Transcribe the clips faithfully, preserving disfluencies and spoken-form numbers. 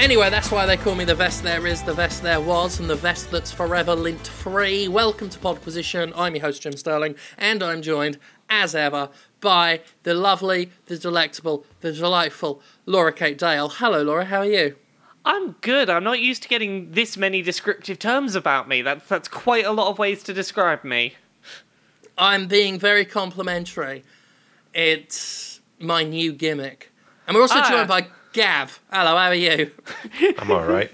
Anyway, that's why they call me the vest there is, the vest there was, and the vest that's forever lint free. Welcome to Pod Position. I'm your host, Jim Sterling, and I'm joined, as ever, by the lovely, the delectable, the delightful Laura Kate Dale. Hello, Laura. How are you? I'm good. I'm not used to getting this many descriptive terms about me. That's, that's quite a lot of ways to describe me. I'm being very complimentary. It's my new gimmick. And we're also ah. joined by Gav. Hello, how are you? I'm all right.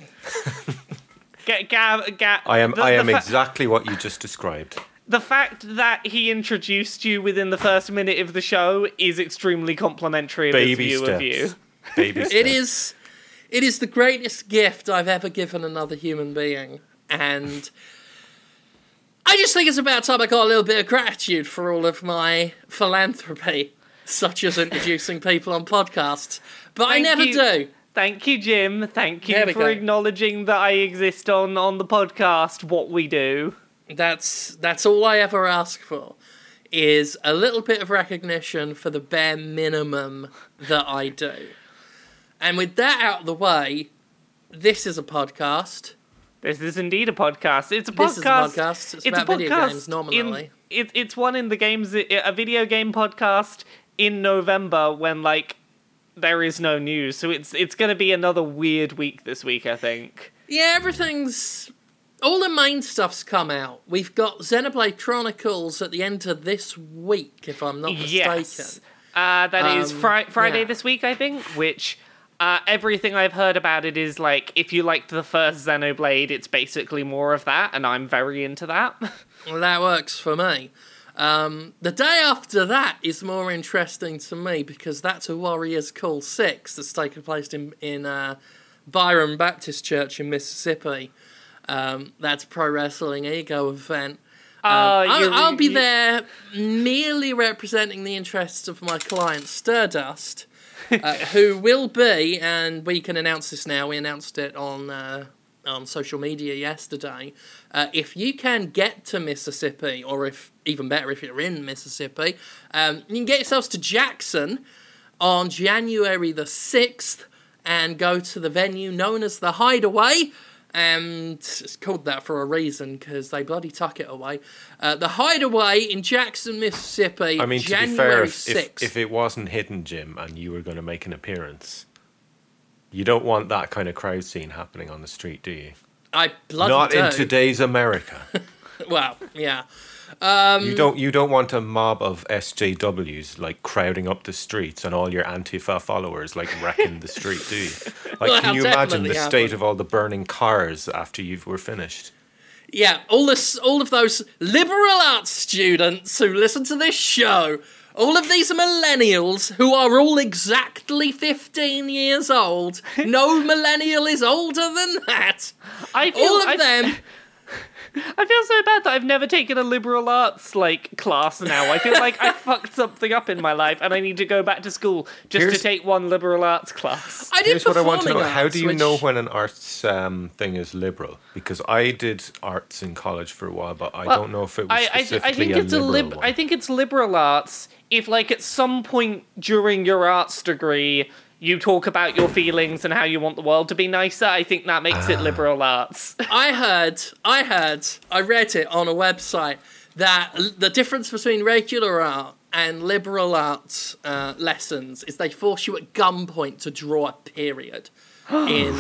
G- Gav, Gav. I am. The, I am fa- exactly what you just described. The fact that he introduced you within the first minute of the show is extremely complimentary of his view of you. Baby steps. It is. It is the greatest gift I've ever given another human being, and I just think it's about time I got a little bit of gratitude for all of my philanthropy, such as introducing people on podcasts. But Thank I never you. do. Thank you, Jim. Thank you for go. acknowledging that I exist on, on the podcast, what we do. That's that's all I ever ask for, is a little bit of recognition for the bare minimum that I do. And with that out of the way, this is a podcast. This is indeed a podcast. It's a podcast. This is a podcast. It's, it's about a podcast video games, nominally. In, it, it's one in the games, a video game podcast in November when, like, there is no news, so it's it's going to be another weird week this week, I think. Yeah, everything's... all the main stuff's come out. We've got Xenoblade Chronicles at the end of this week, if I'm not mistaken. Yes, uh, that um, is fri- Friday yeah. this week, I think, which uh, everything I've heard about it is, like, if you liked the first Xenoblade, it's basically more of that, and I'm very into that. Well, that works for me. Um, the day after that is more interesting to me because that's a Warriors Call six that's taking place in, in uh, Byron Baptist Church in Mississippi. Um, that's Pro Wrestling Ego event. Um, uh, I'll, I'll be there merely representing the interests of my client Stardust, uh, who will be, and we can announce this now, we announced it on... Uh, on social media yesterday, uh, if you can get to Mississippi, or if even better if you're in Mississippi, um, you can get yourselves to Jackson on January the sixth and go to the venue known as the Hideaway, and it's called that for a reason because they bloody tuck it away. Uh, the Hideaway in Jackson, Mississippi, I mean, January to be fair, if, sixth. If, if it wasn't hidden, Jim, and you were going to make an appearance... you don't want that kind of crowd scene happening on the street, do you? I bloody Not do. in today's America. Well, yeah. Um, you don't you don't want a mob of S J Ws, like, crowding up the streets and all your Antifa followers, like, wrecking the street, do you? Like, well, can you imagine the happen. state of all the burning cars after you were finished? Yeah, all this, all of those liberal arts students who listen to this show... all of these millennials who are all exactly fifteen years old. No millennial is older than that. I feel, all of I, them. I feel so bad that I've never taken a liberal arts like class now. I feel like I fucked something up in my life and I need to go back to school just here's, to take one liberal arts class. I did Here's what I want to know. How do you which... know when an arts um, thing is liberal? Because I did arts in college for a while, but I well, don't know if it was I, specifically I, I think a it's liberal a lib- one. I think it's liberal arts... if, like, at some point during your arts degree, you talk about your feelings and how you want the world to be nicer, I think that makes ah. it liberal arts. I heard, I heard, I read it on a website, that the difference between regular art and liberal arts uh, lessons is they force you at gunpoint to draw a period in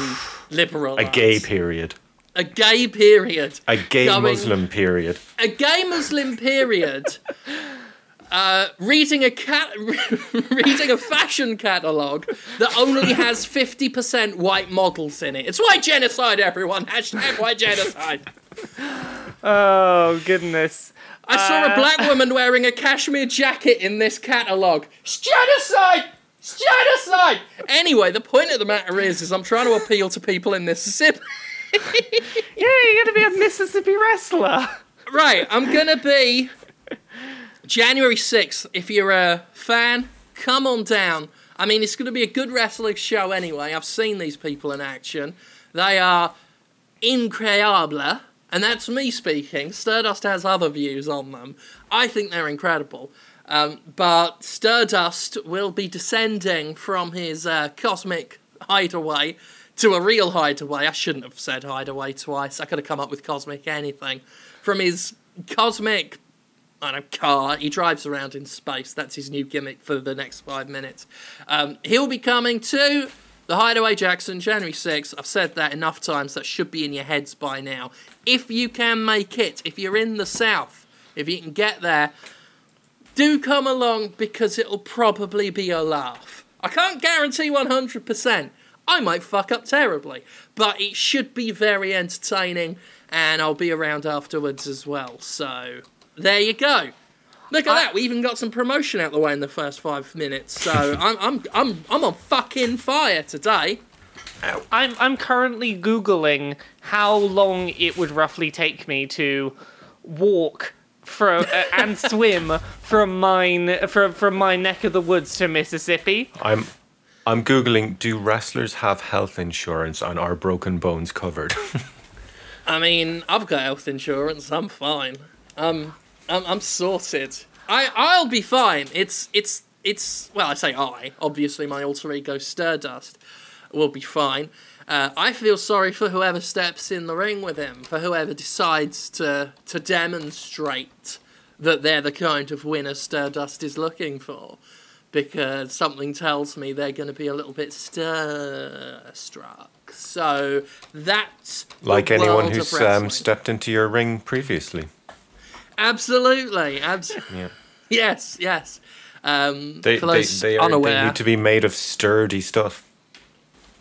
liberal a arts. A gay period. A gay period. A gay going, Muslim period. A gay Muslim period. Uh, reading a cat, reading a fashion catalogue that only has fifty percent white models in it. It's white genocide, everyone. Hashtag white genocide. Oh, goodness. I uh, saw a black woman wearing a cashmere jacket in this catalogue. It's genocide! It's genocide! Anyway, the point of the matter is, is I'm trying to appeal to people in Mississippi. Yeah, you're going to be a Mississippi wrestler. Right, I'm going to be... January sixth, if you're a fan, come on down. I mean, it's going to be a good wrestling show anyway. I've seen these people in action. They are incredible. And that's me speaking. Stardust has other views on them. I think they're incredible. Um, but Stardust will be descending from his uh, cosmic hideaway to a real hideaway. I shouldn't have said hideaway twice. I could have come up with cosmic anything. From his cosmic, I don't know, car, he drives around in space. That's his new gimmick for the next five minutes. Um, he'll be coming to The Hideaway Jackson, January sixth. I've said that enough times. That should be in your heads by now. If you can make it, if you're in the South, if you can get there, do come along because it'll probably be a laugh. I can't guarantee one hundred percent. I might fuck up terribly, but it should be very entertaining, and I'll be around afterwards as well. So, there you go. Look at I, that! We even got some promotion out the way in the first five minutes. So I'm I'm I'm I'm on fucking fire today. Ow. I'm I'm currently googling how long it would roughly take me to walk from uh, and swim from mine from from my neck of the woods to Mississippi. I'm I'm googling. Do wrestlers have health insurance and are broken bones covered? I mean, I've got health insurance. I'm fine. Um. I'm, I'm sorted. I, I'll be fine. It's, it's, it's, well, I say I. Obviously, my alter ego, Stardust, will be fine. Uh, I feel sorry for whoever steps in the ring with him, for whoever decides to, to demonstrate that they're the kind of winner Stardust is looking for, because something tells me they're going to be a little bit stir-struck. So, that's like anyone who's um, stepped into your ring previously. Absolutely, absolutely. Yeah. Yes, yes. Um, they, for those they, they, are, unaware, they need to be made of sturdy stuff.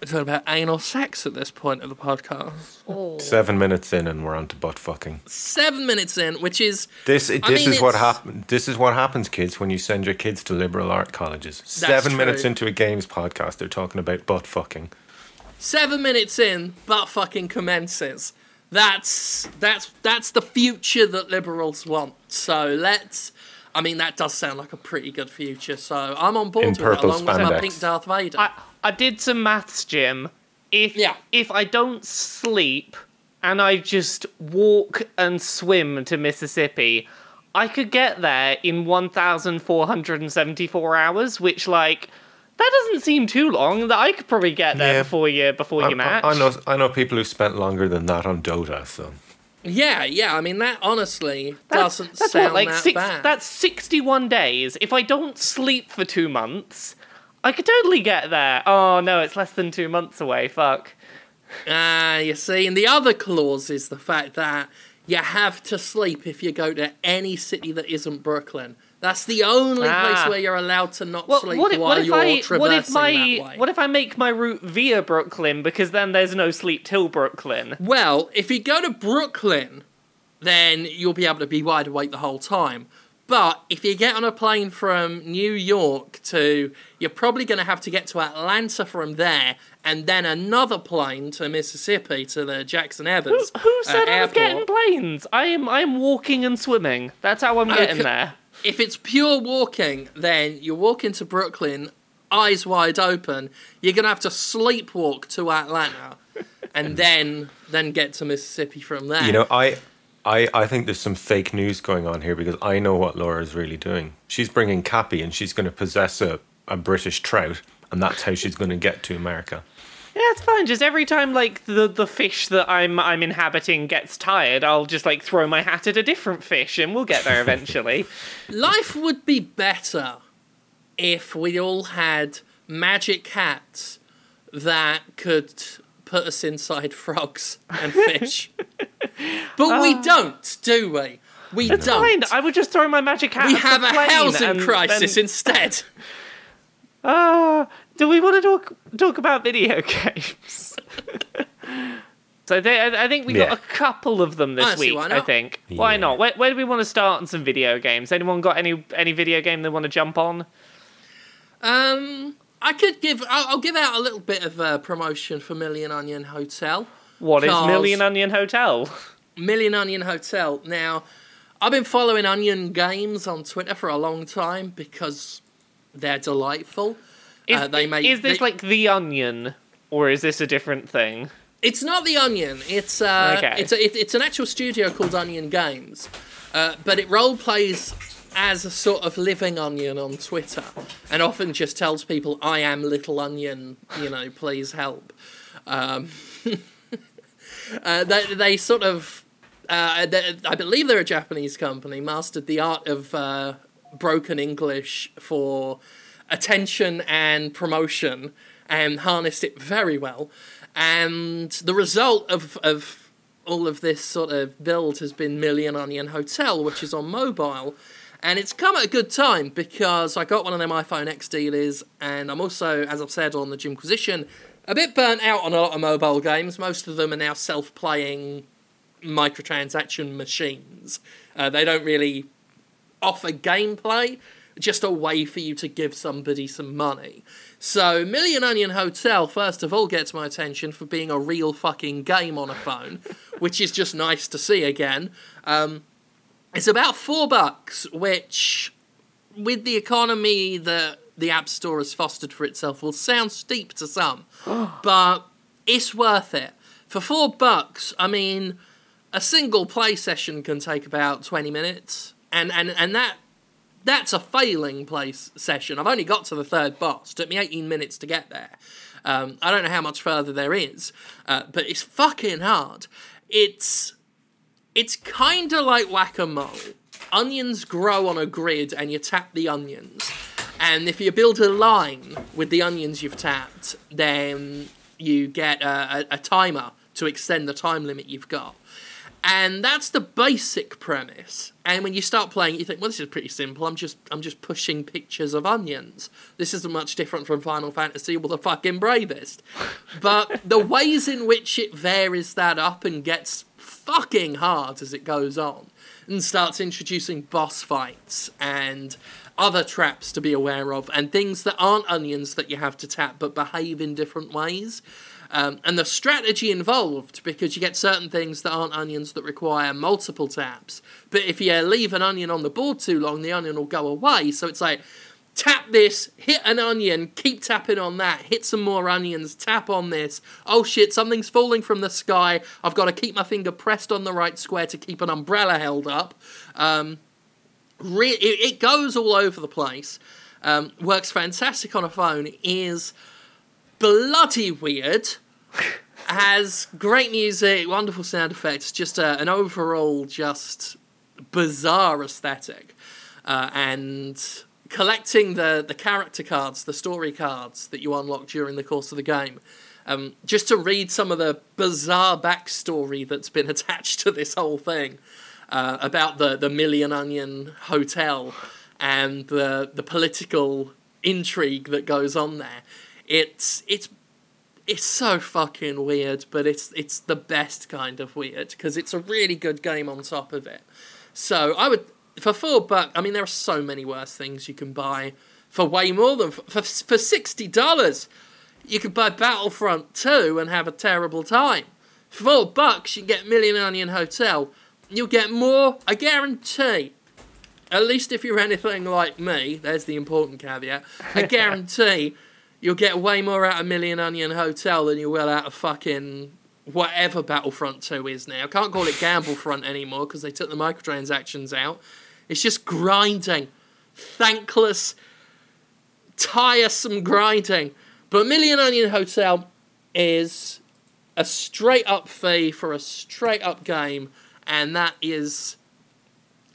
We're talking about anal sex at this point of the podcast. Oh. Seven minutes in, and we're on to butt fucking. Seven minutes in, which is this. This I mean, is what happens. This is what happens, kids, when you send your kids to liberal art colleges. That's Seven true. minutes into a games podcast, they're talking about butt fucking. Seven minutes in, butt fucking commences. That's that's that's the future that liberals want. So let's, I mean, that does sound like a pretty good future. So I'm on board with it, along with my pink Darth Vader. I, I did some maths, Jim. If yeah. if I don't sleep and I just walk and swim to Mississippi, I could get there in one thousand four hundred seventy-four hours, which like. That doesn't seem too long. That I could probably get there yeah. before you before I, you match. I, I know I know people who spent longer than that on Dota. So yeah, yeah. I mean that honestly that's, doesn't that's sound what, like that six, bad. That's sixty-one days. If I don't sleep for two months, I could totally get there. Oh no, it's less than two months away. Fuck. Ah, uh, you see. And the other clause is the fact that you have to sleep if you go to any city that isn't Brooklyn. That's the only ah. place where you're allowed to not well, sleep what if, while what if you're I, traversing what if my, that way. What if I make my route via Brooklyn, because then there's no sleep till Brooklyn? Well, if you go to Brooklyn, then you'll be able to be wide awake the whole time. But if you get on a plane from New York to... You're probably going to have to get to Atlanta from there, and then another plane to Mississippi, to the Jackson Evans Who, who said uh, I was airport. Getting planes? I am, I am walking and swimming. That's how I'm okay. getting there. If it's pure walking, then you walk into Brooklyn, eyes wide open. You're going to have to sleepwalk to Atlanta and then then get to Mississippi from there. You know, I, I I think there's some fake news going on here because I know what Laura's really doing. She's bringing Cappy and she's going to possess a, a British trout, and that's how she's going to get to America. Yeah, it's fine. Just every time, like, the, the fish that I'm I'm inhabiting gets tired, I'll just, like, throw my hat at a different fish and we'll get there eventually. Life would be better if we all had magic hats that could put us inside frogs and fish. But uh, we don't, do we? We it's don't. It's fine. I would just throw my magic hat we at the plane. We have a housing crisis then... instead. Ah... Uh... Do we want to talk talk about video games? so they, I, I think we yeah. got a couple of them this Honestly, week. I think yeah. why not? Where, where do we want to start on some video games? Anyone got any any video game they want to jump on? Um, I could give. I'll, I'll give out a little bit of uh, promotion for Million Onion Hotel. What is Million Onion Hotel? Million Onion Hotel. Now, I've been following Onion Games on Twitter for a long time because they're delightful. Is, uh, they make, is this they, like The Onion, or is this a different thing? It's not The Onion. It's uh, okay. it's a, it, it's an actual studio called Onion Games, uh, but it role plays as a sort of living onion on Twitter, and often just tells people, "I am Little Onion, you know, please help." Um, uh, they, they sort of, uh, they, I believe they're a Japanese company, mastered the art of uh, broken English for attention and promotion, and harnessed it very well. And the result of of all of this sort of build has been Million Onion Hotel, which is on mobile. And it's come at a good time, because I got one of them iPhone X dealies, and I'm also, as I've said on the Jimquisition, a bit burnt out on a lot of mobile games. Most of them are now self-playing microtransaction machines. Uh, they don't really offer gameplay, just a way for you to give somebody some money. So Million Onion Hotel, first of all, gets my attention for being a real fucking game on a phone, which is just nice to see again. Um... It's about four bucks, which, with the economy that the App Store has fostered for itself, will sound steep to some, but it's worth it. For four bucks, I mean, a single play session can take about twenty minutes, and, and, and that that's a failing play session. I've only got to the third boss. Took me eighteen minutes to get there. Um, I don't know how much further there is, uh, but it's fucking hard. It's... It's kind of like whack-a-mole. Onions grow on a grid, and you tap the onions. And if you build a line with the onions you've tapped, then you get a, a, a timer to extend the time limit you've got. And that's the basic premise. And when you start playing, you think, well, this is pretty simple. I'm just I'm just pushing pictures of onions. This isn't much different from Final Fantasy or the fucking bravest. But the ways in which it varies that up and gets fucking hard as it goes on, and starts introducing boss fights and other traps to be aware of, and things that aren't onions that you have to tap but behave in different ways. Um, and the strategy involved, because you get certain things that aren't onions that require multiple taps. But if you leave an onion on the board too long, the onion will go away. So it's like, tap this, hit an onion, keep tapping on that, hit some more onions, tap on this. Oh shit, something's falling from the sky. I've got to keep my finger pressed on the right square to keep an umbrella held up. Um, re- it, it goes all over the place. Um, works fantastic on a phone. Is bloody weird. Has great music, wonderful sound effects, just a, an overall just bizarre aesthetic. Uh, and collecting the, the character cards, the story cards that you unlock during the course of the game, um, just to read some of the bizarre backstory that's been attached to this whole thing, uh, about the, the Million Onion Hotel and the, the political intrigue that goes on there. It's... it's It's so fucking weird, but it's it's the best kind of weird, because it's a really good game on top of it. So I would, for four bucks, I mean, there are so many worse things you can buy for way more than, for, for sixty dollars, you could buy Battlefront two and have a terrible time. For four bucks, you get Million Onion Hotel. You'll get more, I guarantee. At least if you're anything like me, there's the important caveat, I guarantee you'll get way more out of Million Onion Hotel than you will out of fucking whatever Battlefront two is now. I can't call it Gamblefront anymore because they took the microtransactions out. It's just grinding. Thankless, tiresome grinding. But Million Onion Hotel is a straight-up fee for a straight-up game, and that is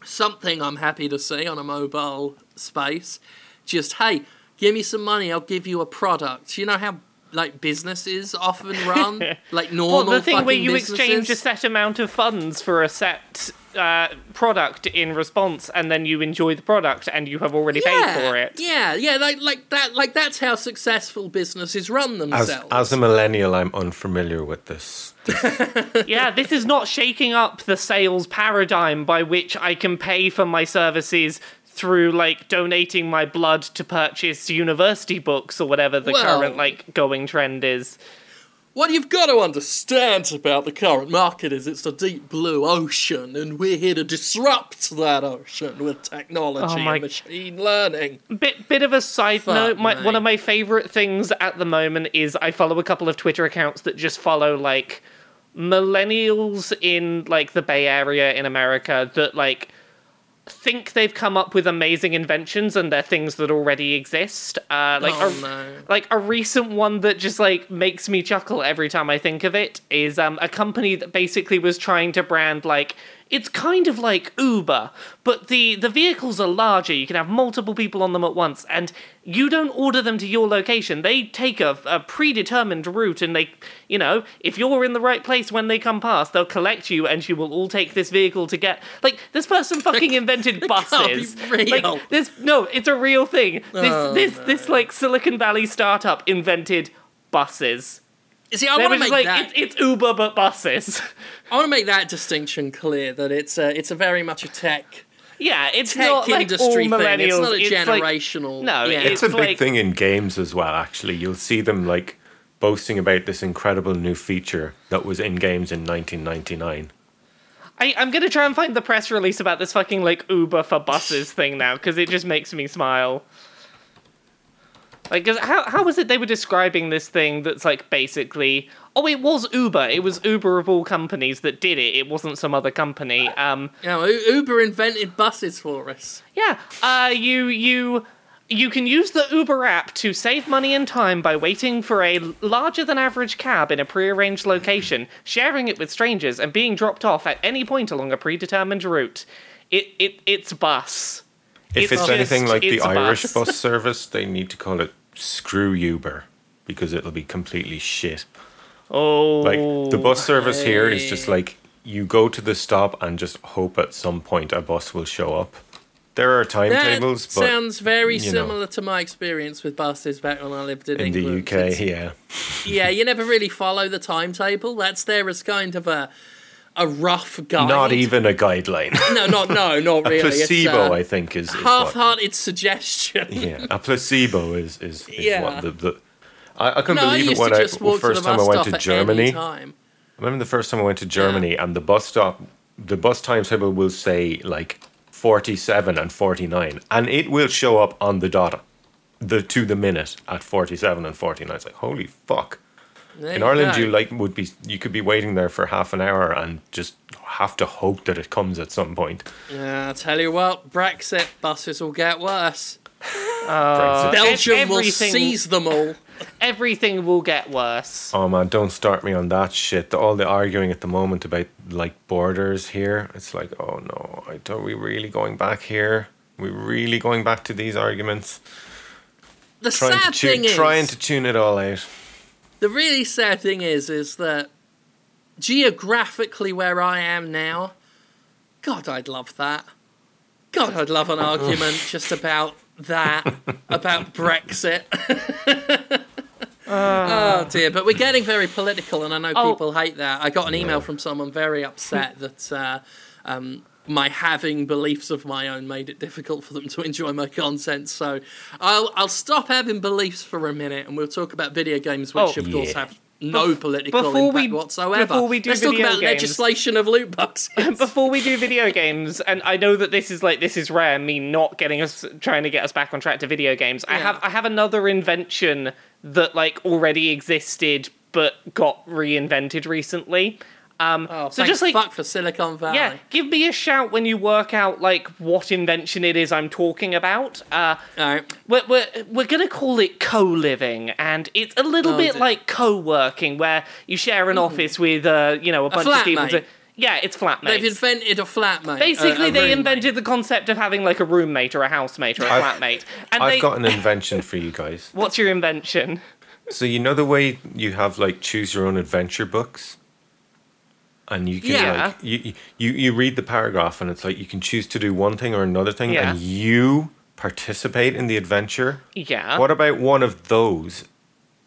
something I'm happy to see on a mobile space. Just, hey, give me some money, I'll give you a product. You know how, like, businesses often run? Like, normal fucking businesses? Well, the thing where you businesses? exchange a set amount of funds for a set uh, product in response, and then you enjoy the product, and you have already yeah, paid for it. Yeah, yeah, like like that. Like that's how successful businesses run themselves. As, as a millennial, I'm unfamiliar with this. Yeah, this is not shaking up the sales paradigm by which I can pay for my services through, like, donating my blood to purchase university books or whatever the well, current, like, going trend is. What you've got to understand about the current market is it's a deep blue ocean, and we're here to disrupt that ocean with technology oh my... and machine learning. Bit bit of a side Fuck note, my, one of my favourite things at the moment is I follow a couple of Twitter accounts that just follow, like, millennials in, like, the Bay Area in America that, like, think they've come up with amazing inventions and they're things that already exist. Uh, like, oh, a, no. like a recent one that just like makes me chuckle every time I think of it is um, a company that basically was trying to brand like, it's kind of like Uber, but the, the vehicles are larger. You can have multiple people on them at once, and you don't order them to your location. They take a, a predetermined route, and they, you know, if you're in the right place when they come past, they'll collect you, and you will all take this vehicle to get... Like, this person fucking invented buses. It can't be real. Like, this, no, it's a real thing. This, oh, this, no. this like, Silicon Valley startup invented buses. See, I want to make like, that... It's, it's Uber, but buses. I want to make that distinction clear, that it's a, it's a very much a tech... Yeah, it's tech not industry like all thing. It's not a it's generational... Like, no, yeah. it's, it's a big like, thing in games as well, actually. You'll see them, like, boasting about this incredible new feature that was in games in nineteen ninety-nine. I, I'm going to try and find the press release about this fucking, like, Uber for buses thing now, because it just makes me smile. Like, cause how how was it they were describing this thing that's, like, basically... Oh, it was Uber. It was Uber of all companies that did it. It wasn't some other company. Um, you know, Uber invented buses for us. Yeah. Uh, you, you, you can use the Uber app to save money and time by waiting for a larger-than-average cab in a prearranged location, sharing it with strangers, and being dropped off at any point along a predetermined route. It, it It's bus. If it's, it's anything just, like the Irish bus. bus service, they need to call it Screw Uber, because it'll be completely shit. Oh, like the bus service hey. here is just like, you go to the stop and just hope at some point a bus will show up. There are timetables, but sounds very similar know. to my experience with buses back when I lived in, in England. the U K. It's, yeah, yeah, you never really follow the timetable. That's there as kind of a a rough guide. Not even a guideline. no, not no, not really. A placebo, it's, uh, I think, is, is half-hearted what, suggestion. yeah, a placebo is is, is yeah. what the. the I, I couldn't no, believe I it when I the first time I went to Germany. I remember the first time I went to Germany, yeah. and the bus stop, the bus timetable will say like forty-seven and forty-nine, and it will show up on the dot, the to the minute at forty-seven and forty-nine. It's like, holy fuck! There In you Ireland, go. you like would be you could be waiting there for half an hour and just have to hope that it comes at some point. Yeah, I tell you what, Brexit buses will get worse. Uh, Belgium will seize them all. Everything will get worse. Oh man, don't start me on that shit. All the arguing at the moment about like borders here. It's like, oh no, are we really going back here? Are we really going back to these arguments? The trying sad to tune, thing is, trying to tune it all out. The really sad thing is, is that geographically where I am now, God, I'd love that. God, I'd love an argument just about that, about Brexit. Uh, oh dear, but we're getting very political, and I know oh, people hate that. I got an email yeah. from someone very upset that uh, um, my having beliefs of my own made it difficult for them to enjoy my content, so I'll, I'll stop having beliefs for a minute, and we'll talk about video games, which oh, of yeah. course have no political before impact we, whatsoever. Before we do Let's video talk about games. legislation of loot boxes. Before we do video games, and I know that this is like this is rare, me not getting us trying to get us back on track to video games. Yeah. I have I have another invention that like already existed but got reinvented recently. Um, oh, so just like fuck for Silicon Valley. Yeah, give me a shout when you work out like what invention it is I'm talking about. Uh, All right, we're we're we're gonna call it co-living, and it's a little oh, bit dear. like co-working, where you share an mm. office with uh, you know, a, a bunch of people. To, yeah, it's flatmates. They've invented a flatmate. Basically, a, a they invented the concept of having like a roommate or a housemate or a I've, flatmate. And I've they, got an invention for you guys. What's your invention? So you know the way you have like choose your own adventure books. And you can yeah. like you, you you read the paragraph, and it's like you can choose to do one thing or another thing, yeah. and you participate in the adventure. Yeah. What about one of those,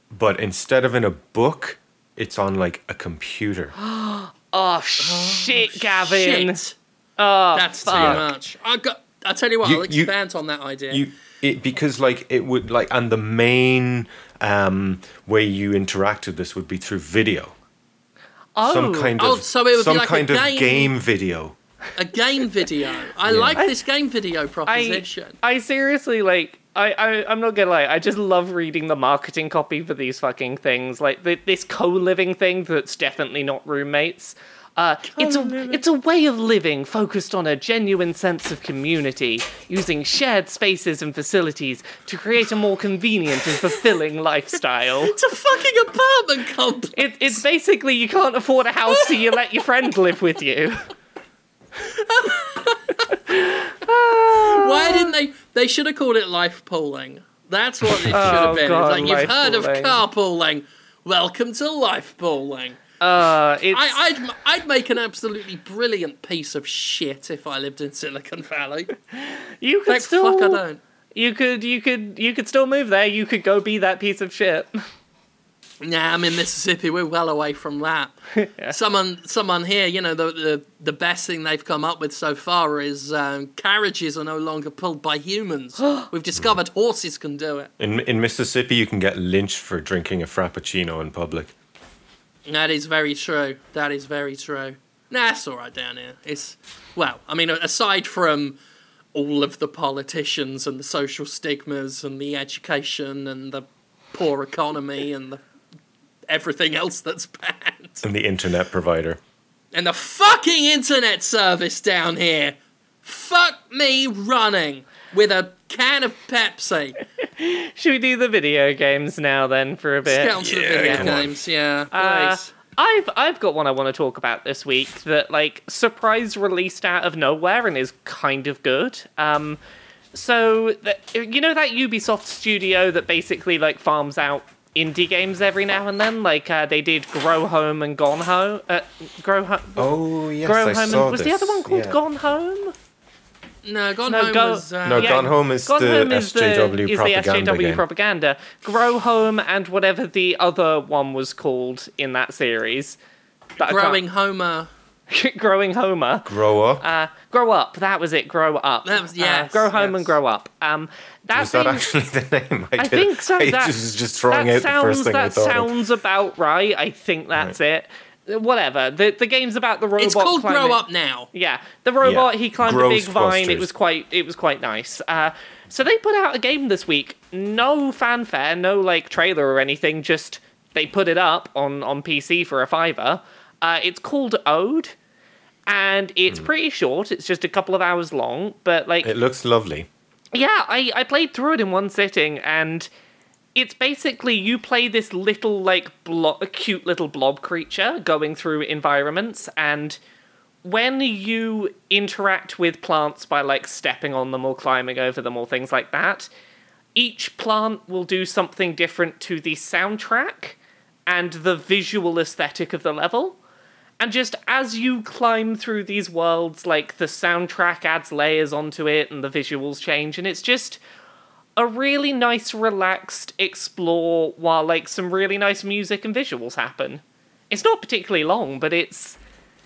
but instead of in a book, it's on like a computer? oh, oh shit, Gavin! Shit. Oh, that's fuck. too much. I got. I tell you what, you, I'll expand you, on that idea. You, it, because like it would like, and the main um, way you interact with this would be through video. Oh. Some kind of, oh, so it would some be like kind a game, of game video. A game video. I yeah. like I, this game video proposition. I, I seriously, like, I, I, I'm not going to lie, I just love reading the marketing copy for these fucking things. Like, the, this co-living thing that's definitely not roommates. Uh, it's, a, it's a way of living focused on a genuine sense of community, using shared spaces and facilities to create a more convenient and fulfilling lifestyle. It's a fucking apartment complex. It, it's basically you can't afford a house, so you let your friend live with you. Why didn't they... They should have called it life pooling. That's what it should have oh, been. God, it's like, you've heard pooling. Of carpooling. Welcome to life pooling. Uh, it's... I, I'd I'd make an absolutely brilliant piece of shit if I lived in Silicon Valley. You could Thank still. Fuck, I don't. You could you could you could still move there. You could go be that piece of shit. Nah, I'm in Mississippi. We're well away from that. yeah. Someone someone here, you know, the, the the best thing they've come up with so far is um, carriages are no longer pulled by humans. We've discovered horses can do it. In in Mississippi, you can get lynched for drinking a frappuccino in public. That is very true. That is very true. Nah, it's all right down here. It's, well, I mean, aside from all of the politicians and the social stigmas and the education and the poor economy and the everything else that's bad. And the internet provider. And the fucking internet service down here. Fuck me running with a can of Pepsi. Should we do the video games now then for a bit? Let's get yeah, the video games, on. yeah. Uh, I've I've got one I want to talk about this week that, like, surprise released out of nowhere and is kind of good. Um, so th- you know that Ubisoft studio that basically like farms out indie games every now and then, like uh, they did Grow Home and Gone Home. Uh, Grow Home. Oh yes, Grow I Home saw and, was this. the other one called yeah. Gone Home? No, Gone no, Home go, is... Uh, no, yeah, Gone Home is Gone the home is S J W the, propaganda is the S J W game. Propaganda. Grow Home and whatever the other one was called in that series. But Growing Homer. Growing Homer. Grow Up. Uh, grow Up. That was it. Grow Up. That was, yes, uh, grow Home yes. and Grow Up. Um, that was that actually the name? I, I think so. I that, was just throwing out sounds, the first thing I thought That sounds of. about right. I think that's right. it. Whatever. The the game's about the robot. It's called climbing. Grow Up Now. Yeah. The robot, yeah. he climbed Gross a big vine. Busters. It was quite it was quite nice. Uh, so they put out a game this week. No fanfare, no like trailer or anything, just they put it up on, on P C for a fiver. Uh, it's called Ode, and it's mm. pretty short. It's just a couple of hours long, but like it looks lovely. Yeah, I, I played through it in one sitting, and it's basically you play this little, like, blo- cute little blob creature going through environments, and when you interact with plants by, like, stepping on them or climbing over them or things like that, each plant will do something different to the soundtrack and the visual aesthetic of the level. And just as you climb through these worlds, like, the soundtrack adds layers onto it and the visuals change, and it's just a really nice, relaxed explore while, like, some really nice music and visuals happen. It's not particularly long, but it's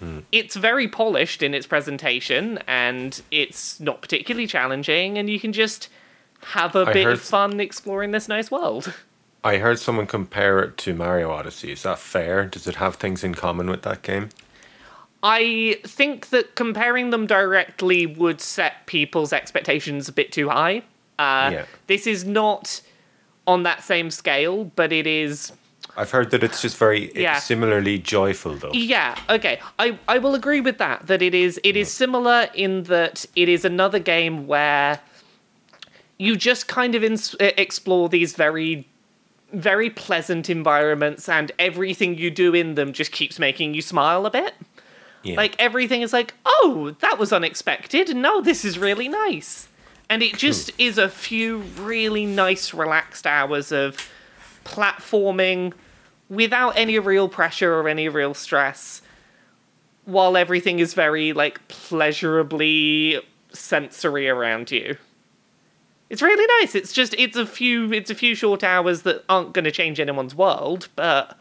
mm. it's very polished in its presentation, and it's not particularly challenging, and you can just have a I bit of fun exploring this nice world. I heard someone compare it to Mario Odyssey. Is that fair? Does it have things in common with that game? I think that comparing them directly would set people's expectations a bit too high. Uh, yeah. This is not on that same scale, but it is... I've heard that it's just very yeah. it's similarly joyful, though. Yeah, okay. I, I will agree with that, that it is it yeah. is similar in that it is another game where you just kind of ins- explore these very, very pleasant environments, and everything you do in them just keeps making you smile a bit. Yeah. Like, everything is like, oh, that was unexpected. No, this is really nice. And it just cool. is a few really nice, relaxed hours of platforming without any real pressure or any real stress, while everything is very, like, pleasurably sensory around you. It's really nice. It's just, it's a few, it's a few short hours that aren't going to change anyone's world, but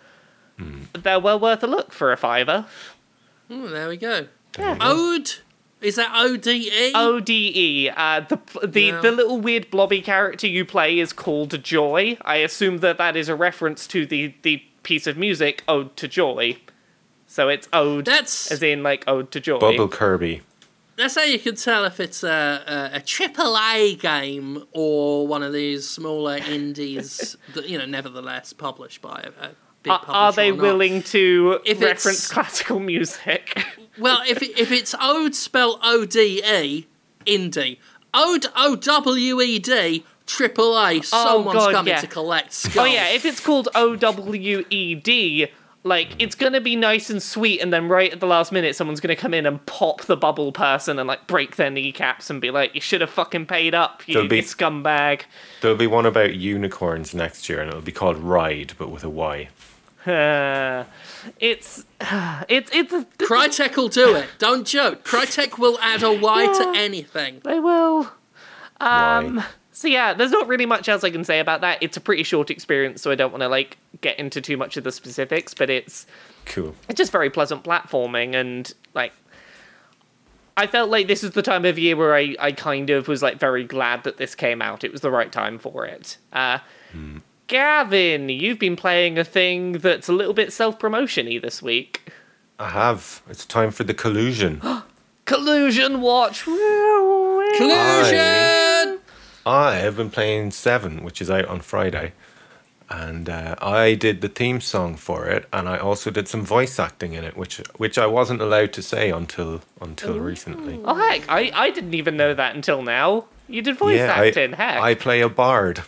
mm. they're well worth a look for a fiver. Ooh, there we go. Yeah. Ode... Is that O D E? O D E. Uh, the the, yeah. the little weird blobby character you play is called Joy. I assume that that is a reference to the, the piece of music, Ode to Joy. So it's Ode, That's as in, like, Ode to Joy. Bubble Kirby. That's how you can tell if it's a, a, a triple A game or one of these smaller indies that, you know, nevertheless published by a, a big publisher or not. Are they willing to reference classical music? Well, if it, if it's Ode, spell O D E, indie. Ode, O W E D, triple A, someone's oh God, coming yeah. to collect skulls. Oh yeah, if it's called O W E D, like, it's going to be nice and sweet, and then right at the last minute, someone's going to come in and pop the bubble person and, like, break their kneecaps and be like, you should have fucking paid up, you be, scumbag. There'll be one about unicorns next year, and it'll be called Ride, but with a Y. Uh, it's, uh, it's... It's... it's. Crytek will do it. Don't joke. Crytek will add a Y yeah, to anything. They will. Um... Why? So yeah, there's not really much else I can say about that. It's a pretty short experience, so I don't want to like get into too much of the specifics, but it's cool. It's just very pleasant platforming, and like I felt like this is the time of year where I, I kind of was like very glad that this came out. It was the right time for it. Uh, mm. Gavin, you've been playing a thing that's a little bit self-promotion-y this week. I have. It's time for the Collusion. Collusion Watch! Collusion! I... I have been playing Seven, which is out on Friday, and uh, I did the theme song for it, and I also did some voice acting in it, which which I wasn't allowed to say until until Ooh. recently. Oh heck, I, I didn't even know that until now. You did voice yeah, acting, I, heck. I play a bard.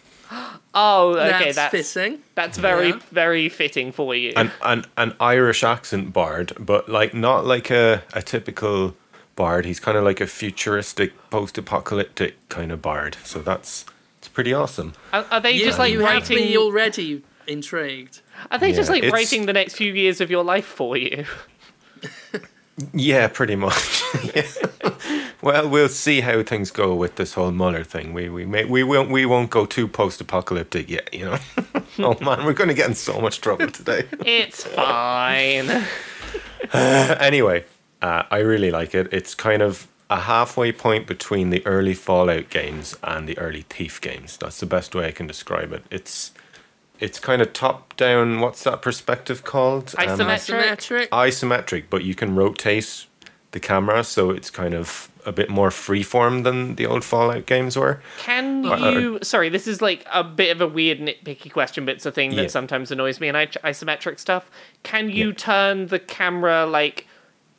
Oh, okay, that's that's, fitting. that's very yeah. very fitting for you. An an an Irish accent bard, but like not like a, a typical bard. He's kind of like a futuristic, post-apocalyptic kind of bard. So that's it's pretty awesome. Are, are they yeah, just like you writing? Have me already intrigued. Are they yeah, just like it's... writing the next few years of your life for you? Yeah, pretty much. Yeah. Well, we'll see how things go with this whole Mueller thing. We we may, we won't we won't go too post-apocalyptic yet. You know. Oh man, we're going to get in so much trouble today. It's fine. uh, anyway. Uh, I really like it. It's kind of a halfway point between the early Fallout games and the early Thief games. That's the best way I can describe it. It's it's kind of top-down, what's that perspective called? Isometric. Um, isometric, but you can rotate the camera, so it's kind of a bit more freeform than the old Fallout games were. Can you... Uh, sorry, this is like a bit of a weird nitpicky question, but it's a thing that yeah. sometimes annoys me in isometric stuff. Can you yeah. turn the camera, like...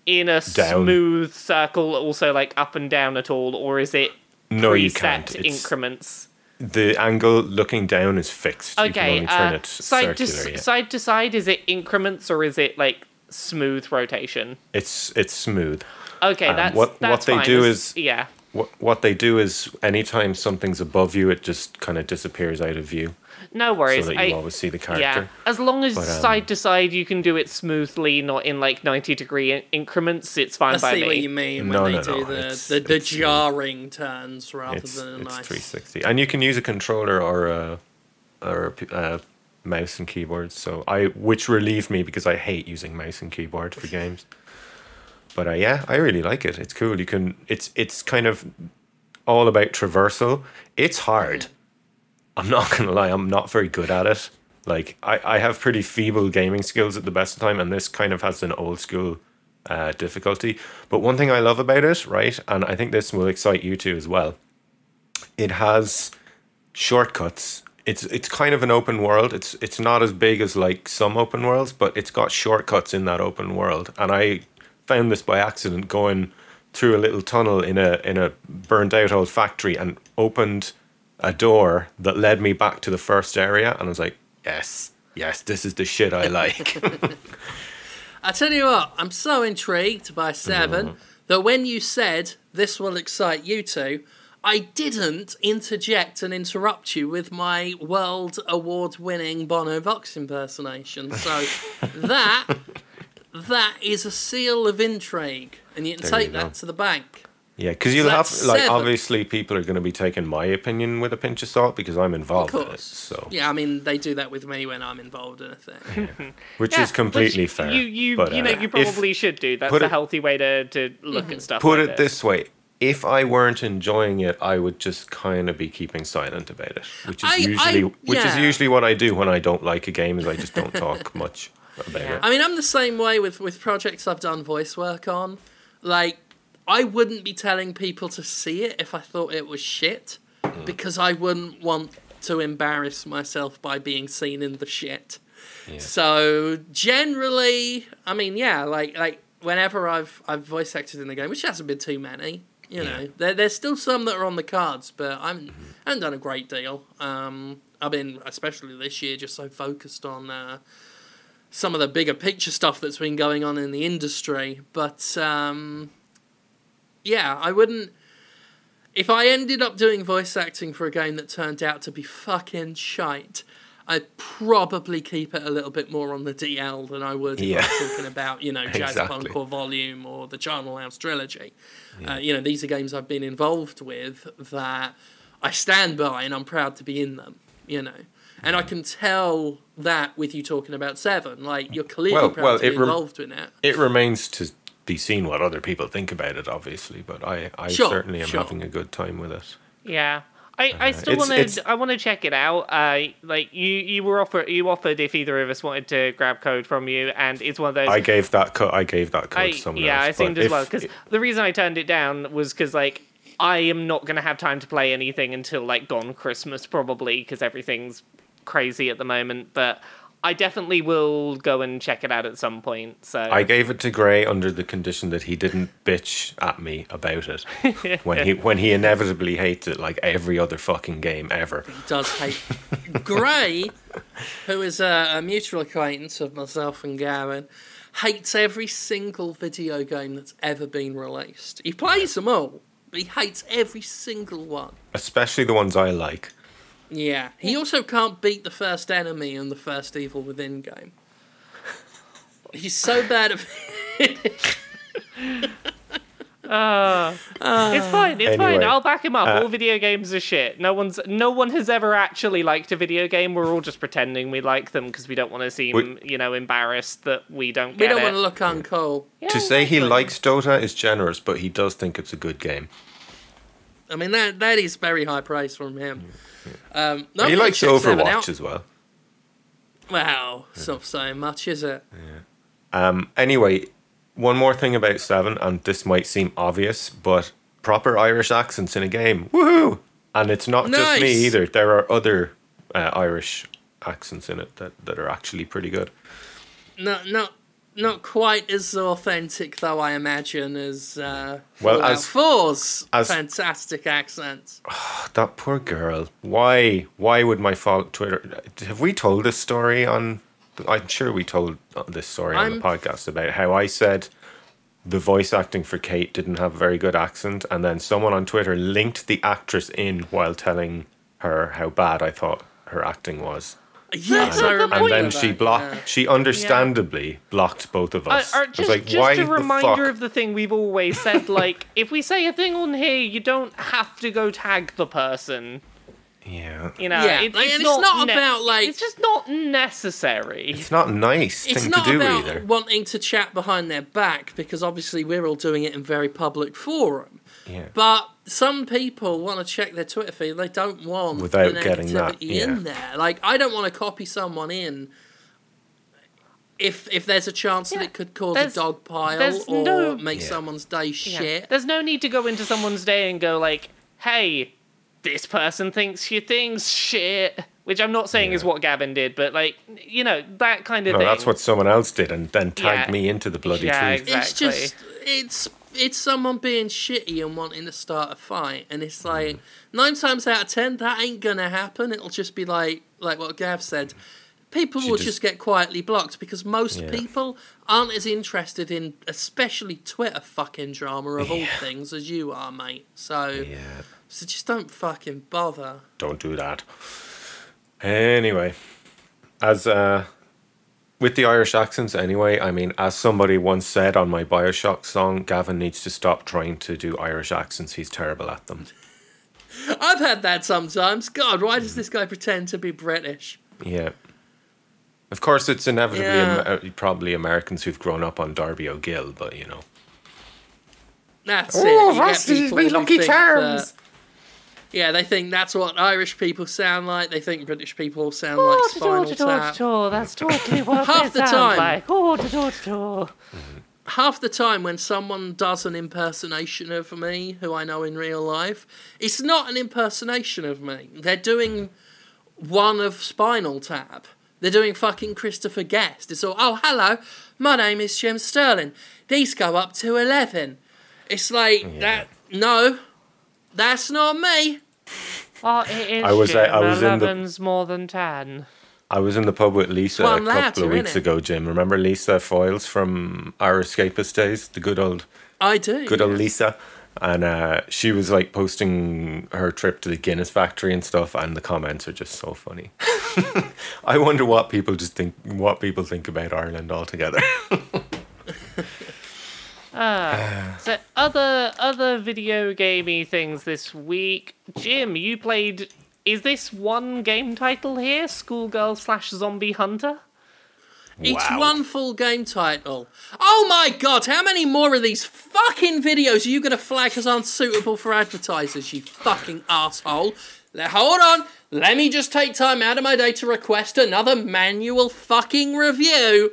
in a down. smooth circle, also like up and down at all, or is it no, preset you can't. It's, increments? The angle looking down is fixed. Okay, you can only turn uh, it side circular, to yeah. side to side. Is it increments or is it like smooth rotation? It's it's smooth. Okay, um, that's what that's what fine. they do it's, is yeah. What what they do is anytime something's above you, it just kind of disappears out of view. No worries. So that you I, always see the character. Yeah, as long as but, um, side to side you can do it smoothly, not in like ninety degree in- increments, it's fine I by me. I see what you mean when no, they no, do no. the, it's, the, the it's, jarring turns rather it's, than a nice... It's three sixty. And you can use a controller or a, or a uh, mouse and keyboard, so I which relieved me because I hate using mouse and keyboard for games. But uh, yeah, I really like it. It's cool. You can. It's, it's kind of all about traversal. It's hard. Mm. I'm not going to lie, I'm not very good at it. Like, I, I have pretty feeble gaming skills at the best of time, and this kind of has an old school uh, difficulty. But one thing I love about it, right, and I think this will excite you too as well, it has shortcuts. It's it's kind of an open world. It's it's not as big as, like, some open worlds, but it's got shortcuts in that open world. And I found this by accident going through a little tunnel in a in a burnt-out old factory and opened a door that led me back to the first area, and I was like, yes, yes, this is the shit I like. I tell you what, I'm so intrigued by Seven mm. that when you said, this will excite you two, I didn't interject and interrupt you with my world award-winning Bono Vox impersonation. So that that is a seal of intrigue, and you can there take you that to the bank. Yeah, because you'll that's have, like, seven. Obviously people are going to be taking my opinion with a pinch of salt because I'm involved in it, so... Yeah, I mean, they do that with me when I'm involved in a thing. Yeah. Which yeah, is completely which, fair. You, you, but, you uh, know, you probably if, should do. That's a healthy it, way to, to look mm-hmm. at stuff Put like it this. this way, if I weren't enjoying it, I would just kind of be keeping silent about it, which is I, usually I, yeah. which is usually what I do when I don't like a game, is I just don't talk much about yeah. it. I mean, I'm the same way with, with projects I've done voice work on. Like, I wouldn't be telling people to see it if I thought it was shit, because I wouldn't want to embarrass myself by being seen in the shit. Yeah. So generally, I mean, yeah, like like whenever I've I've voice acted in the game, which hasn't been too many, you yeah. know, there, there's still some that are on the cards, but I'm I haven't done a great deal. Um, I've been, especially this year, just so focused on uh, some of the bigger picture stuff that's been going on in the industry. But um, yeah, I wouldn't. If I ended up doing voice acting for a game that turned out to be fucking shite, I'd probably keep it a little bit more on the D L than I would yeah. if I was talking about, you know, Jazz exactly. Punk or Volume or the Charnel House Trilogy. Yeah. Uh, you know, these are games I've been involved with that I stand by and I'm proud to be in them, you know. And I can tell that with you talking about Seven. Like, you're clearly well, proud well, to be rem- involved in it. It remains to... be seen what other people think about it, obviously, but I, I sure, certainly am sure. having a good time with it. Yeah, I, I uh, still want to I want to check it out. Uh, like you, you were offered you offered if either of us wanted to grab code from you, and it's one of those. I gave that code. I gave that code. I, to someone yeah, else, I assumed as well because the reason I turned it down was because like I am not going to have time to play anything until like gone Christmas probably because everything's crazy at the moment, but. I definitely will go and check it out at some point. So I gave it to Gray under the condition that he didn't bitch at me about it when he when he inevitably hates it like every other fucking game ever. He does hate Gray, who is a, a mutual acquaintance of myself and Gavin, hates every single video game that's ever been released. He plays them all, but he hates every single one, especially the ones I like. Yeah, he also can't beat the first enemy in the first Evil Within game. He's so bad at it. uh, uh, it's fine, it's anyway, fine. I'll back him up. Uh, all video games are shit. No one's, no one has ever actually liked a video game. We're all just pretending we like them because we don't want to seem, we, you know, embarrassed that we don't get it. We don't want to look uncool. Yeah, to say he likes Dota is generous, but he does think it's a good game. I mean, that that is very high praise from him. Yeah, yeah. Um, he likes Overwatch as well. Wow, yeah. It's not so much, is it? Yeah. Um, anyway, one more thing about Seven, and this might seem obvious, but proper Irish accents in a game. Woohoo! And it's not nice. Just me either. There are other uh, Irish accents in it that, that are actually pretty good. No, no. Not quite as authentic, though, I imagine, as uh, well, as Fallout four's as, fantastic accents. Oh, that poor girl. Why? Why would my Fallout Twitter... Have we told this story on... I'm sure we told this story I'm, on the podcast about how I said the voice acting for Kate didn't have a very good accent, and then someone on Twitter linked the actress in while telling her how bad I thought her acting was. Yes, and, I remember. And then she blocked. Yeah. She understandably yeah. blocked both of us. Uh, just, I was like, just why a reminder the of the thing we've always said: like, if we say a thing on here, you don't have to go tag the person. Yeah, you know, yeah. It, it's, it's not, not ne- about like. It's just not necessary. It's not nice thing it's not to do about either. Wanting to chat behind their back because obviously we're all doing it in very public forum. Yeah. But some people want to check their Twitter feed. They don't want without the negativity getting that yeah. in there. Like, I don't want to copy someone in if if there's a chance yeah. that it could cause there's, a dog pile or no, make yeah. someone's day shit. Yeah. There's no need to go into someone's day and go like, hey, this person thinks your thing's shit. Which I'm not saying yeah. is what Gavin did, but, like, you know, that kind of no, thing. No, that's what someone else did and then tagged yeah. me into the bloody yeah, tweet. Exactly. It's just... It's... It's someone being shitty and wanting to start a fight, and it's like nine times out of ten that ain't gonna happen. It'll just be like like what Gav said. People she will just, just get quietly blocked because most yeah. people aren't as interested in, especially Twitter fucking drama of yeah. all things, as you are, mate. So, yeah. so just don't fucking bother. Don't do that. Anyway, as uh. with the Irish accents anyway, I mean, as somebody once said on my Bioshock song, Gavin needs to stop trying to do Irish accents. He's terrible at them. I've had that sometimes. God, why does this guy pretend to be British? Yeah. Of course, it's inevitably yeah. Im- probably Americans who've grown up on Darby O'Gill, but, you know. That's oh, it. Oh, Rusty's me lucky charms. That- Yeah, they think that's what Irish people sound like. They think British people sound oh, like Spinal to Tap. To that's totally what half they the sound time, like. Oh, to to to. Half the time when someone does an impersonation of me, who I know in real life, it's not an impersonation of me. They're doing one of Spinal Tap. They're doing fucking Christopher Guest. It's all, oh, hello, my name is Jim Sterling. These go up to eleven. It's like, yeah. that. No, that's not me. Oh, it is. I was, Jim. I was eleven's in the... more than ten. I was in the pub with Lisa well, a couple of weeks ago, Jim. Remember Lisa Foyles from Our Escapist days? The good old... I do. Good old Lisa. And uh, she was, like, posting her trip to the Guinness factory and stuff, and the comments are just so funny. I wonder what people just think, what people think about Ireland altogether. Ah, so other other video gamey things this week. Jim, you played. Is this one game title here? Schoolgirl slash Zombie Hunter. It's wow. one full game title. Oh my god, how many more of these fucking videos are you going to flag as unsuitable for advertisers, you fucking asshole? Now, hold on, let me just take time out of my day to request another manual fucking review.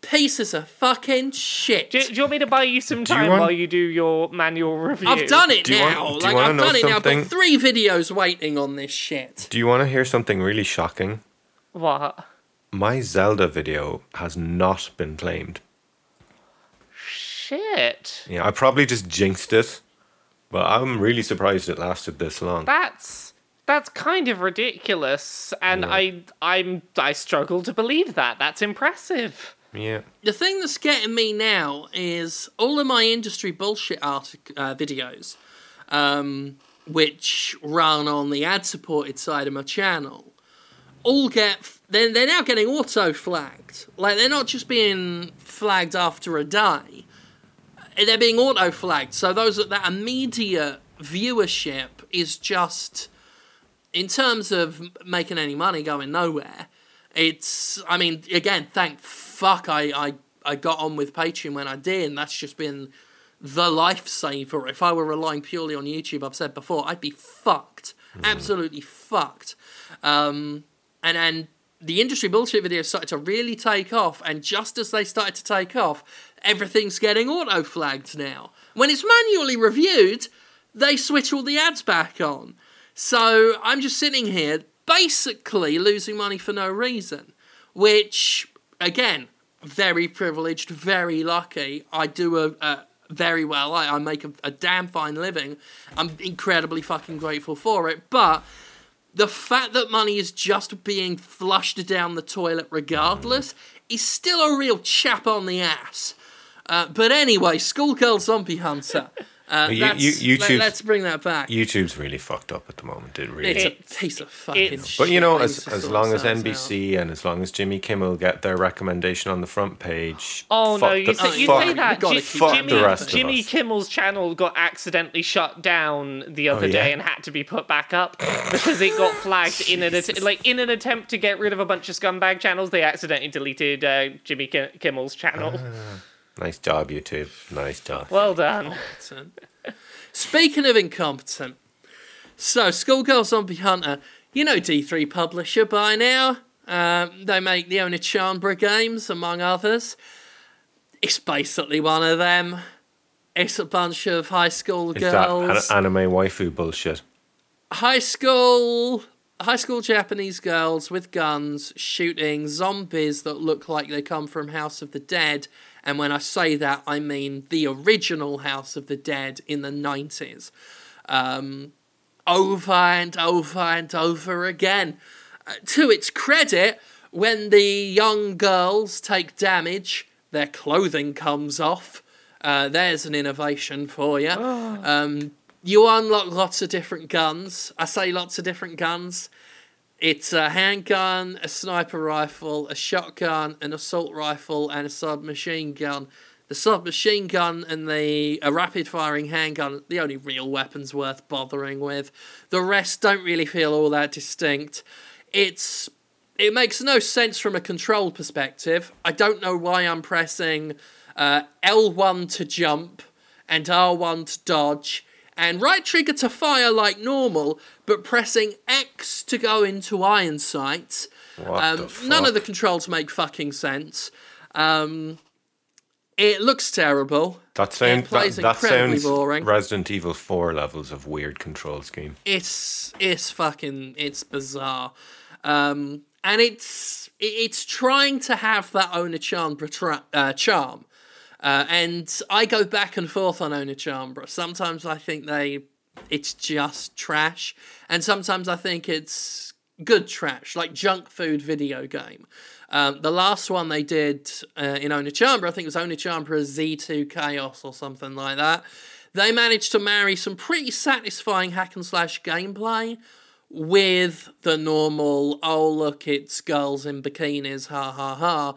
Pieces of fucking shit. Do, do you want me to buy you some time you want... while you do your manual review? I've done it do now. Want, like, I've done it something? now. I've got three videos waiting on this shit. Do you want to hear something really shocking? What? My Zelda video has not been claimed. Shit. Yeah, I probably just jinxed it, but I'm really surprised it lasted this long. That's that's kind of ridiculous, and yeah. I I'm I struggle to believe that. That's impressive. Yeah. The thing that's getting me now is all of my industry bullshit artic- uh, videos, um, which run on the ad-supported side of my channel, all get... F- they're, they're now getting auto-flagged. Like, they're not just being flagged after a day. They're being auto-flagged. So those that immediate viewership is just, in terms of making any money, going nowhere. It's, I mean, again, thank fuck I, I, I got on with Patreon when I did, and that's just been the lifesaver. If I were relying purely on YouTube, I've said before, I'd be fucked. Mm. Absolutely fucked. Um, and and the industry bullshit videos started to really take off, and just as they started to take off, everything's getting auto-flagged now. When it's manually reviewed, they switch all the ads back on. So I'm just sitting here, basically losing money for no reason, which, again, very privileged, very lucky. I do a, a very well. I, I make a, a damn fine living. I'm incredibly fucking grateful for it. But the fact that money is just being flushed down the toilet regardless is still a real chap on the ass. Uh, but anyway, Schoolgirl Zombie Hunter. Uh, you, you, YouTube, let, let's bring that back. YouTube's really fucked up at the moment. It really it's, it's a piece of fucking shit. But you know, as as long as N B C out. and as long as Jimmy Kimmel get their recommendation on the front page, oh no, you, the, say, you fuck, say that G- Jimmy, the rest Jimmy of us. Kimmel's channel got accidentally shut down the other oh, yeah? day and had to be put back up because it got flagged in an att- like in an attempt to get rid of a bunch of scumbag channels. They accidentally deleted uh, Jimmy Kim- Kimmel's channel. Uh. Nice job, YouTube. Nice job. Well done. Speaking of incompetent, so Schoolgirl Zombie Hunter, you know D three Publisher by now. Um, they make the Onichanbra games, among others. It's basically one of them. It's a bunch of high school Is girls. Is that an- anime waifu bullshit? High school... High school Japanese girls with guns shooting zombies that look like they come from House of the Dead. And when I say that, I mean the original House of the Dead in the nineties. Um, over and over and over again. Uh, to its credit, when the young girls take damage, their clothing comes off. Uh, there's an innovation for you. Um, you unlock lots of different guns. I say lots of different guns. It's a handgun, a sniper rifle, a shotgun, an assault rifle, and a submachine gun. The submachine gun and the a rapid-firing handgun, the only real weapons worth bothering with. The rest don't really feel all that distinct. It's It makes no sense from a control perspective. I don't know why I'm pressing uh, L one to jump and R one to dodge, and right trigger to fire like normal, but pressing X to go into iron sights. Um, none of the controls make fucking sense. Um, it looks terrible. That, sound, it plays that, that incredibly sounds boring. Resident Evil four levels of weird control scheme. It's it's fucking it's bizarre, um, and it's it's trying to have that Onichanbra tra- uh, charm. Uh, and I go back and forth on Onichanbra. Sometimes I think they, it's just trash. And sometimes I think it's good trash, like junk food video game. Um, the last one they did uh, in Onichanbra, I think it was Onichanbra Z two Chaos or something like that. They managed to marry some pretty satisfying hack and slash gameplay with the normal, oh look, it's girls in bikinis, ha ha ha,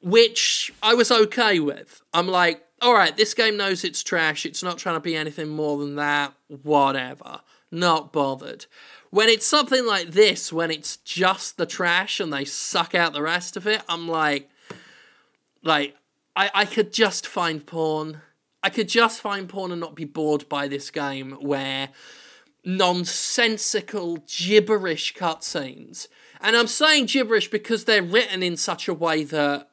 which I was okay with. I'm like, all right, this game knows it's trash, it's not trying to be anything more than that, whatever. Not bothered. When it's something like this, when it's just the trash and they suck out the rest of it, I'm like, like, I, I could just find porn. I could just find porn and not be bored by this game where nonsensical gibberish cutscenes. And I'm saying gibberish because they're written in such a way that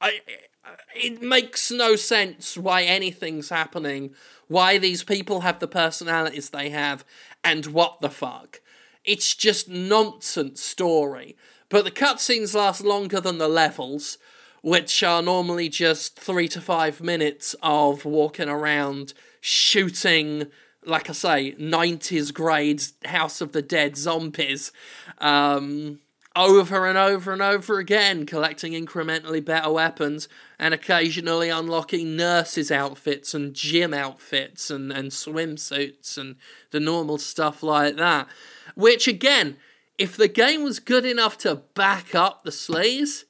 I, it makes no sense why anything's happening, why these people have the personalities they have, and what the fuck. It's just nonsense story. But the cutscenes last longer than the levels, which are normally just three to five minutes of walking around, shooting, like I say, nineties grade House of the Dead zombies, um, over and over and over again, collecting incrementally better weapons, and occasionally unlocking nurses' outfits, and gym outfits, and, and swimsuits, and the normal stuff like that. Which, again, if the game was good enough to back up the sleaze,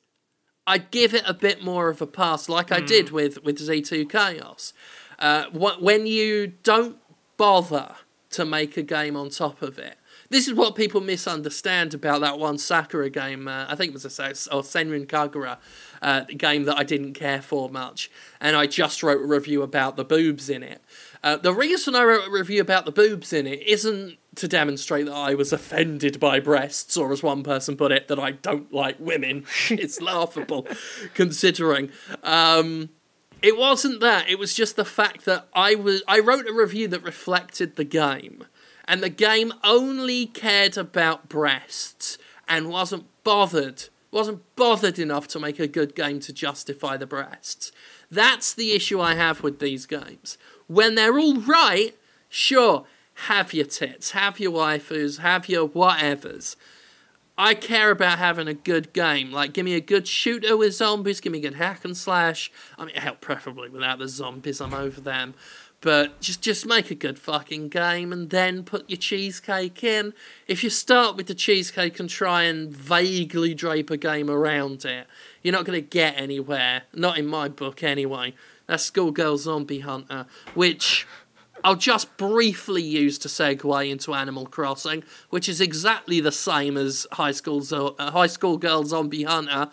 I'd give it a bit more of a pass, like mm. I did with, with Z two Chaos. Uh, wh- when you don't bother to make a game on top of it. This is what people misunderstand about that one Sakura game, uh, I think it was a or Senrin Kagura uh, game that I didn't care for much, and I just wrote a review about the boobs in it. Uh, the reason I wrote a review about the boobs in it isn't to demonstrate that I was offended by breasts, or as one person put it, that I don't like women. It's laughable, considering. Um... It wasn't that, it was just the fact that I was I wrote a review that reflected the game. And the game only cared about breasts and wasn't bothered, wasn't bothered enough to make a good game to justify the breasts. That's the issue I have with these games. When they're all right, sure, have your tits, have your waifus, have your whatevers. I care about having a good game. Like, give me a good shooter with zombies, give me a good hack and slash. I mean, hell, preferably without the zombies, I'm over them. But just just make a good fucking game and then put your cheesecake in. If you start with the cheesecake and try and vaguely drape a game around it, you're not going to get anywhere. Not in my book, anyway. That's Schoolgirl Zombie Hunter, which I'll just briefly use to segue into Animal Crossing, which is exactly the same as High School Zo- uh, High School Girl Zombie Hunter,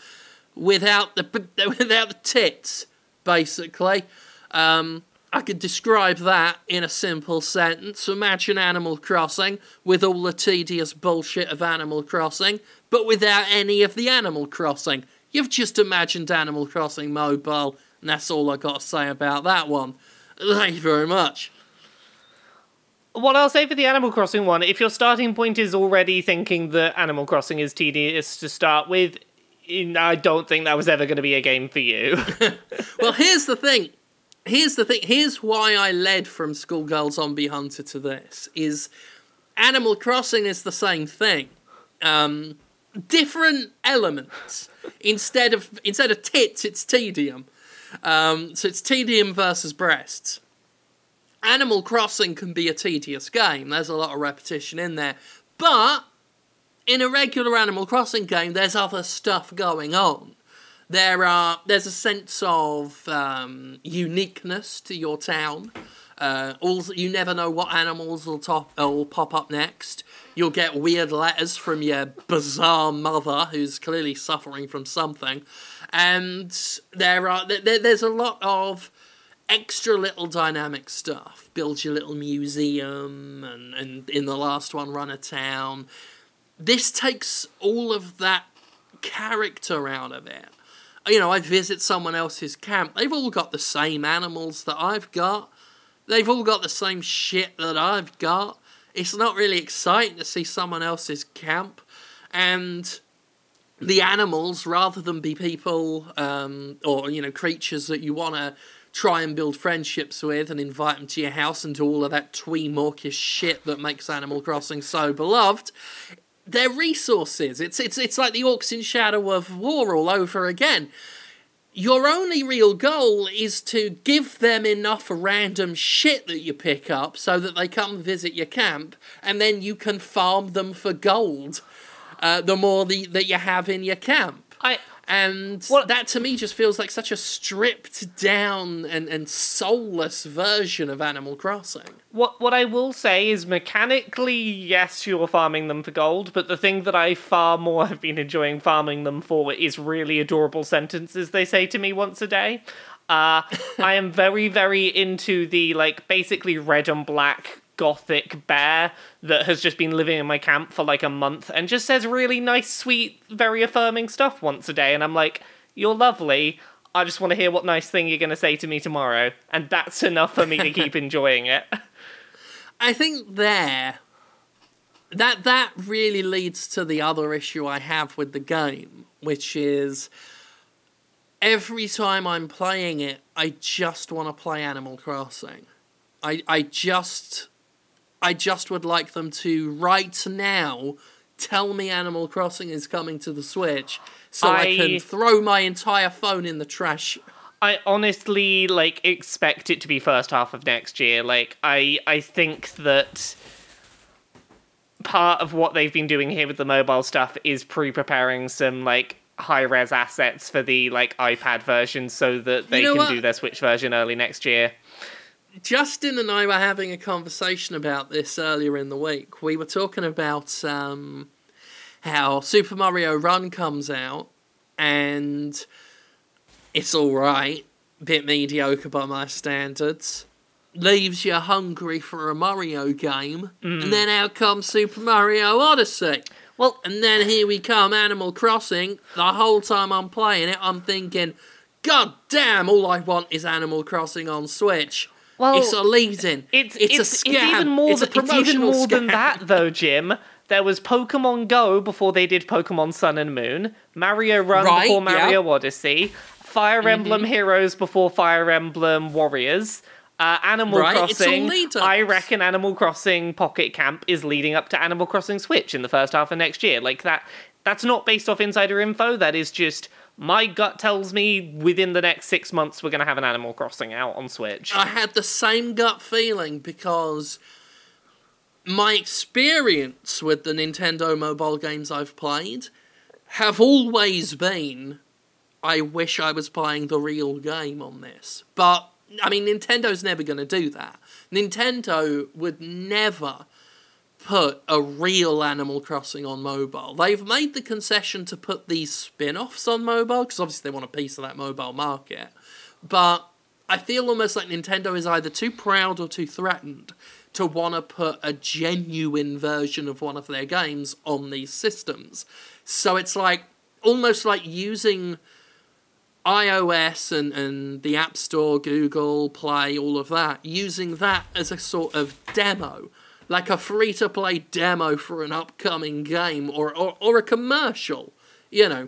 without the without the tits, basically. Um, I could describe that in a simple sentence. Imagine Animal Crossing with all the tedious bullshit of Animal Crossing, but without any of the Animal Crossing. You've just imagined Animal Crossing Mobile, and that's all I got to say about that one. Thank you very much. What I'll say for the Animal Crossing one, if your starting point is already thinking that Animal Crossing is tedious to start with, I don't think that was ever going to be a game for you. Well, here's the thing. Here's the thing. Here's why I led from Schoolgirl Zombie Hunter to this, is Animal Crossing is the same thing. Um, different elements. Instead of instead of tits, it's tedium. Um, so it's tedium versus breasts. Animal Crossing can be a tedious game. There's a lot of repetition in there. But in a regular Animal Crossing game, there's other stuff going on. There are There's a sense of um, uniqueness to your town. Uh, also, you never know what animals will, top, uh, will pop up next. You'll get weird letters from your bizarre mother, who's clearly suffering from something. And there are there, there's a lot of extra little dynamic stuff. Build your little museum, and, and in the last one, run a town. This takes all of that character out of it. You know, I visit someone else's camp. They've all got the same animals that I've got. They've all got the same shit that I've got. It's not really exciting to see someone else's camp. And the animals rather than be people um, or, you know, creatures that you want to try and build friendships with and invite them to your house and to all of that twee mawkish shit that makes Animal Crossing so beloved. They're resources. It's it's it's like the orcs in Shadow of War all over again. Your only real goal is to give them enough random shit that you pick up so that they come visit your camp, and then you can farm them for gold. Uh, the more the, that you have in your camp. I, and well, that to me just feels like such a stripped down and, and soulless version of Animal Crossing. What what I will say is mechanically, yes, you're farming them for gold, but the thing that I far more have been enjoying farming them for is really adorable sentences they say to me once a day. Uh, I am very, very into the, like, basically red and black gothic bear that has just been living in my camp for like a month and just says really nice, sweet, very affirming stuff once a day, and I'm like, you're lovely, I just want to hear what nice thing you're going to say to me tomorrow, and that's enough for me to keep enjoying it. I think there that that really leads to the other issue I have with the game, which is every time I'm playing it, I just want to play Animal Crossing. I, I just... I just would like them to, right now, tell me Animal Crossing is coming to the Switch so I, I can throw my entire phone in the trash. I honestly, like, expect it to be first half of next year. Like, I, I think that part of what they've been doing here with the mobile stuff is pre-preparing some, like, high-res assets for the, like, iPad version so that they you know can what? do their Switch version early next year. Justin and I were having a conversation about this earlier in the week. We were talking about um, how Super Mario Run comes out, and it's alright, bit mediocre by my standards, leaves you hungry for a Mario game, mm. and then out comes Super Mario Odyssey. Well, and then here we come, Animal Crossing. The whole time I'm playing it, I'm thinking, God damn, all I want is Animal Crossing on Switch. Well, it's a lead-in. It's, it's, it's a scam. It's even more, it's th- a it's even more than that, though, Jim. There was Pokemon Go before they did Pokemon Sun and Moon. Mario Run right, before Mario yeah. Odyssey. Fire mm-hmm. Emblem Heroes before Fire Emblem Warriors. Uh, Animal right, Crossing. It's all I reckon Animal Crossing Pocket Camp is leading up to Animal Crossing Switch in the first half of next year. Like that. That's not based off insider info. That is just... my gut tells me within the next six months we're going to have an Animal Crossing out on Switch. I had the same gut feeling because my experience with the Nintendo mobile games I've played have always been, I wish I was playing the real game on this. But, I mean, Nintendo's never going to do that. Nintendo would never put a real Animal Crossing on mobile. They've made the concession to put these spin-offs on mobile, because obviously they want a piece of that mobile market. But I feel almost like Nintendo is either too proud or too threatened to want to put a genuine version of one of their games on these systems. So it's like, almost like using iOS and, and the App Store, Google Play, all of that, using that as a sort of demo, like a free-to-play demo for an upcoming game, or, or, or a commercial, you know.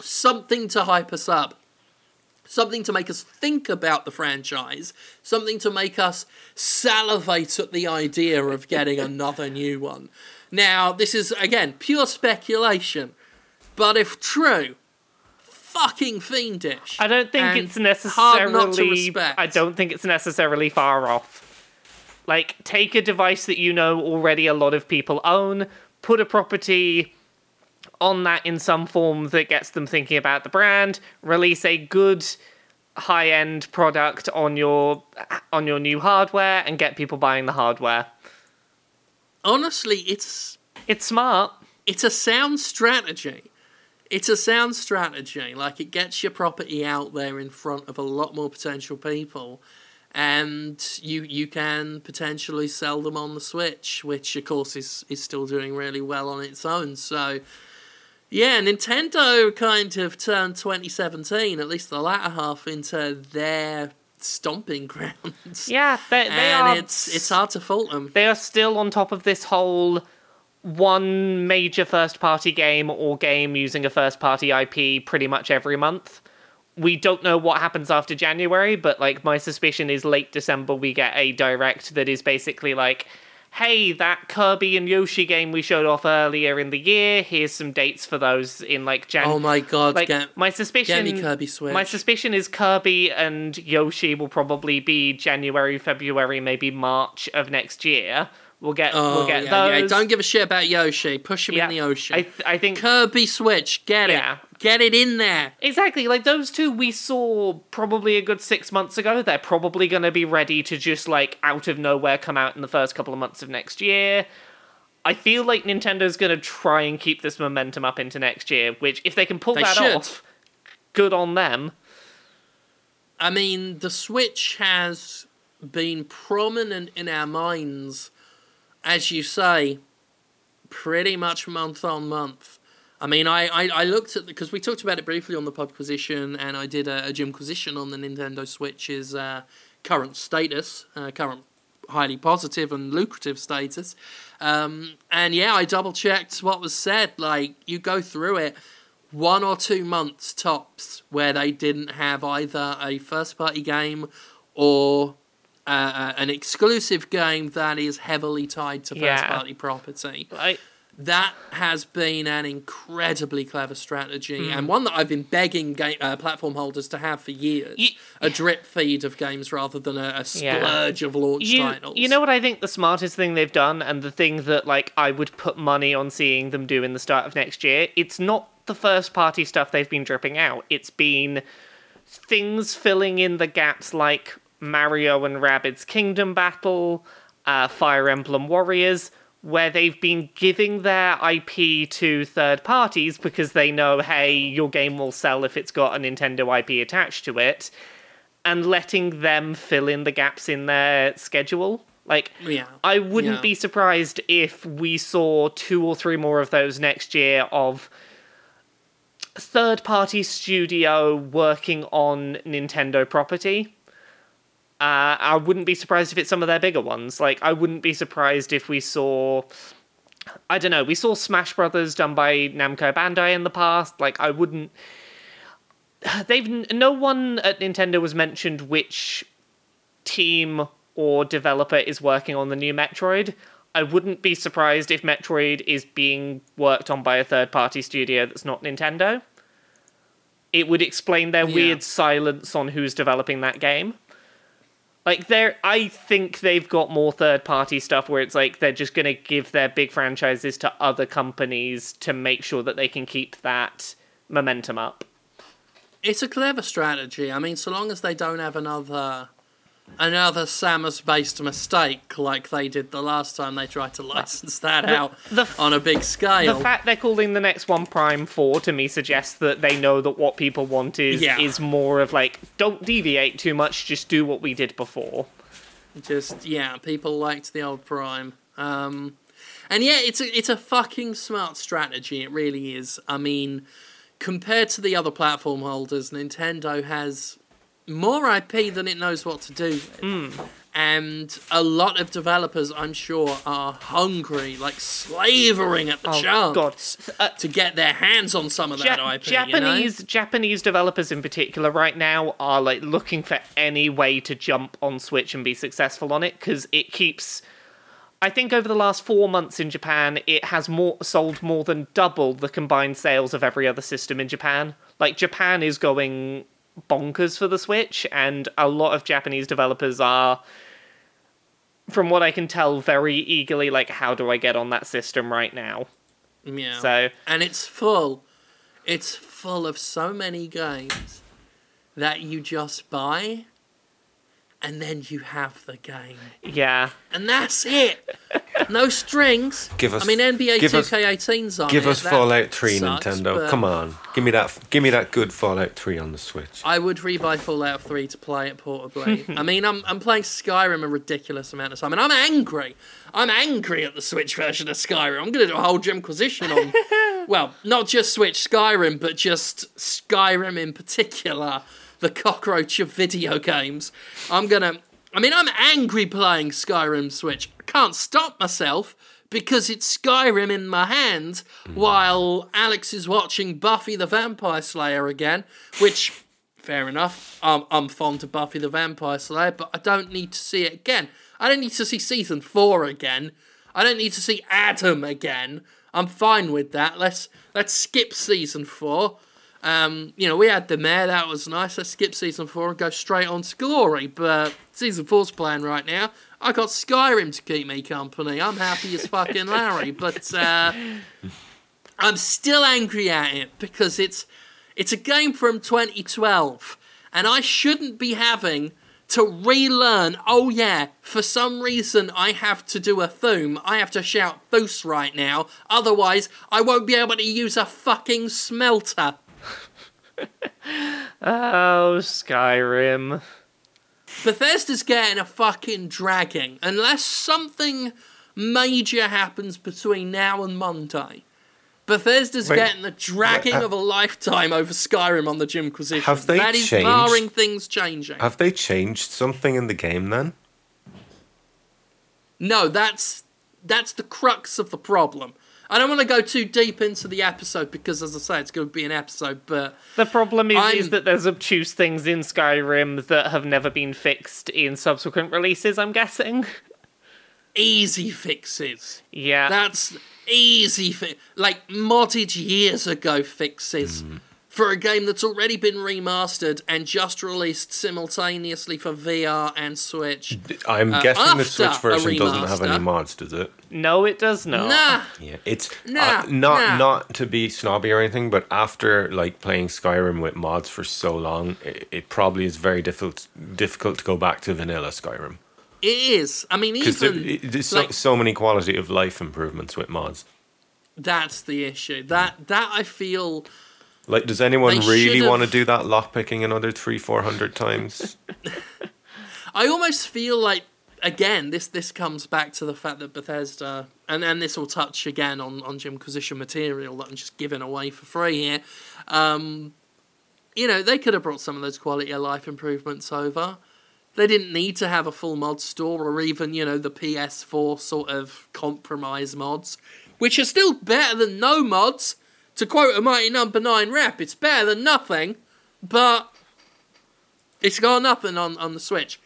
Something to hype us up. Something to make us think about the franchise. Something to make us salivate at the idea of getting another new one. Now, this is, again, pure speculation. But if true, fucking fiendish. I don't think it's necessarily... hard not to respect. I don't think it's necessarily far off. Like, take a device that you know already a lot of people own, put a property on that in some form that gets them thinking about the brand, release a good high-end product on your on your new hardware, and get people buying the hardware. Honestly, it's... It's smart. It's a sound strategy. It's a sound strategy. Like, it gets your property out there in front of a lot more potential people. And you you can potentially sell them on the Switch, which, of course, is, is still doing really well on its own. So, yeah, Nintendo kind of turned twenty seventeen, at least the latter half, into their stomping grounds. Yeah, they, they and are... And it's, it's hard to fault them. They are still on top of this whole one major first-party game or game using a first-party I P pretty much every month. We don't know what happens after January, but, like, my suspicion is late December we get a direct that is basically like, hey, that Kirby and Yoshi game we showed off earlier in the year, here's some dates for those in, like, January. Oh my god, like, get, my suspicion, get me Kirby Switch. My suspicion is Kirby and Yoshi will probably be January, February, maybe March of next year. We'll get, oh, we'll get yeah, those. Yeah. Don't give a shit about Yoshi. Push him yeah. in the ocean. I, th- I think Kirby Switch. Get yeah. it. Get it in there. Exactly. Like, those two we saw probably a good six months ago. They're probably going to be ready to just, like, out of nowhere come out in the first couple of months of next year. I feel like Nintendo's going to try and keep this momentum up into next year, which, if they can pull they that should. off, good on them. I mean, the Switch has been prominent in our minds, as you say, pretty much month on month. I mean, I, I, I looked at... Because we talked about it briefly on the Podquisition, and I did a, a Jimquisition on the Nintendo Switch's uh, current status, uh, current highly positive and lucrative status. Um, and yeah, I double-checked what was said. Like, you go through it, one or two months tops, where they didn't have either a first-party game or... Uh, an exclusive game that is heavily tied to first-party yeah. property. Right. That has been an incredibly clever strategy, mm. and one that I've been begging game, uh, platform holders to have for years. You, a drip feed of games rather than a, a splurge yeah. of launch you, titles. You know what I think the smartest thing they've done, and the thing that, like, I would put money on seeing them do in the start of next year? It's not the first-party stuff they've been dripping out. It's been things filling in the gaps, like... Mario and Rabbids Kingdom Battle, uh, Fire Emblem Warriors, where they've been giving their I P to third parties because they know, hey, your game will sell if it's got a Nintendo I P attached to it, and letting them fill in the gaps in their schedule. Like, yeah. I wouldn't yeah. be surprised if we saw two or three more of those next year of... third-party studio working on Nintendo property. Uh, I wouldn't be surprised if it's some of their bigger ones. Like, I wouldn't be surprised if we saw... I don't know, we saw Smash Brothers done by Namco Bandai in the past. Like, I wouldn't... They've No one at Nintendo was mentioned which team or developer is working on the new Metroid. I wouldn't be surprised if Metroid is being worked on by a third-party studio that's not Nintendo. It would explain their yeah. weird silence on who's developing that game. Like, they're, I think they've got more third-party stuff where it's like they're just going to give their big franchises to other companies to make sure that they can keep that momentum up. It's a clever strategy. I mean, so long as they don't have another another Samus-based mistake like they did the last time they tried to license that the, out the f- on a big scale. The fact they're calling the next one Prime four, to me, suggests that they know that what people want is yeah. is more of, like, don't deviate too much, just do what we did before. Just, yeah, people liked the old Prime. Um, and yeah, it's a, it's a fucking smart strategy, it really is. I mean, compared to the other platform holders, Nintendo has... more I P than it knows what to do with. Mm. And a lot of developers, I'm sure, are hungry, like slavering at the oh, chance God. Uh, to get their hands on some of ja- that I P. Japanese you know? Japanese developers in particular right now are, like, looking for any way to jump on Switch and be successful on it, because it keeps... I think over the last four months in Japan, it has more sold more than double the combined sales of every other system in Japan. Like, Japan is going... bonkers for the Switch, and a lot of Japanese developers are, from what I can tell, very eagerly like, how do I get on that system right now? Yeah. So, and it's full. It's full of so many games that you just buy, and then you have the game. Yeah. And that's it. No strings. Give us. I mean, N B A two K eighteen's on. Give it. us that Fallout three, sucks, Nintendo. Come on, give me that. Give me that good Fallout three on the Switch. I would rebuy Fallout three to play it portably. I mean, I'm I'm playing Skyrim a ridiculous amount of time, and I'm angry. I'm angry at the Switch version of Skyrim. I'm going to do a whole Jimquisition on. Well, not just Switch Skyrim, but just Skyrim in particular. The cockroach of video games. I'm gonna... I mean, I'm angry playing Skyrim Switch. I can't stop myself, because it's Skyrim in my hand mm. while Alex is watching Buffy the Vampire Slayer again, which, fair enough, I'm, I'm fond of Buffy the Vampire Slayer, but I don't need to see it again. I don't need to see season four again. I don't need to see Adam again. I'm fine with that. Let's let's skip season four. Um, you know, we had the mayor. That was nice. Let's skip season four and go straight on to Glory. But season four's playing right now. I got Skyrim to keep me company. I'm happy as fucking Larry. But uh, I'm still angry at it because it's it's a game from twenty twelve, and I shouldn't be having to relearn, oh yeah, for some reason I have to do a thum, I have to shout boost right now, otherwise I won't be able to use a fucking smelter. Oh, Skyrim. Bethesda's getting a fucking dragging, unless something major happens between now and Monday. Bethesda's Wait, getting the dragging uh, of a lifetime over Skyrim on the Jimquisition. Have they that is changed, barring things changing. Have they changed something in the game then? No, that's that's the crux of the problem. I don't want to go too deep into the episode because, as I say, it's going to be an episode, but... The problem is, is that there's obtuse things in Skyrim that have never been fixed in subsequent releases, I'm guessing. Easy fixes. Yeah. That's... Easy, fi- like modded years ago fixes mm. for a game that's already been remastered and just released simultaneously for V R and Switch. I'm uh, guessing the Switch version doesn't have any mods, does it? No, it does not. Nah. Yeah, it's nah, uh, not nah. not to be snobby or anything, but after like playing Skyrim with mods for so long, it, it probably is very difficult difficult to go back to vanilla Skyrim. It is. I mean, even... Because there's so, like, so many quality of life improvements with mods. That's the issue. That, that I feel... Like, does anyone really want to do that lockpicking another three, four hundred times? I almost feel like, again, this, this comes back to the fact that Bethesda... And, and this will touch again on, on Jimquisition material that I'm just giving away for free here. Um, you know, they could have brought some of those quality of life improvements over. They didn't need to have a full mod store or even, you know, the P S four sort of compromise mods, which are still better than no mods. To quote a mighty number nine rep, it's better than nothing, but it's got nothing on, on the Switch.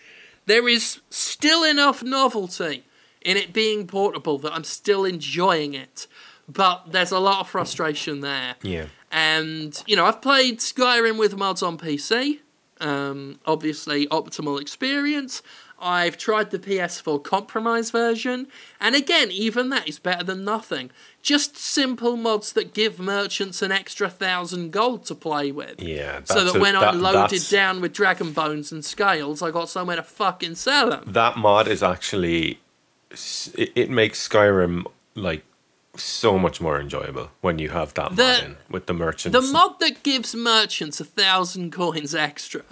There is still enough novelty in it being portable that I'm still enjoying it, but there's a lot of frustration there. Yeah. And, you know, I've played Skyrim with mods on P C. Um, obviously optimal experience. I've tried the P S four compromise version, and again, even that is better than nothing. Just simple mods that give merchants an extra thousand gold to play with. Yeah, that's so that when a, that, I'm loaded down with dragon bones and scales, I got somewhere to fucking sell them. That mod is actually it, it makes Skyrim like so much more enjoyable when you have that the, mod in with the merchants. The mod that gives merchants a thousand coins extra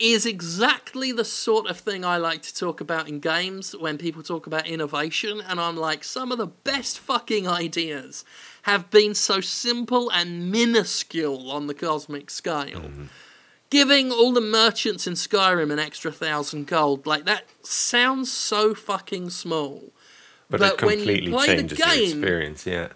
is exactly the sort of thing I like to talk about in games when people talk about innovation, and I'm like, some of the best fucking ideas have been so simple and minuscule on the cosmic scale. Mm-hmm. Giving all the merchants in Skyrim an extra thousand gold, like, that sounds so fucking small. But, but it completely when you play changes the, game, the experience, yeah.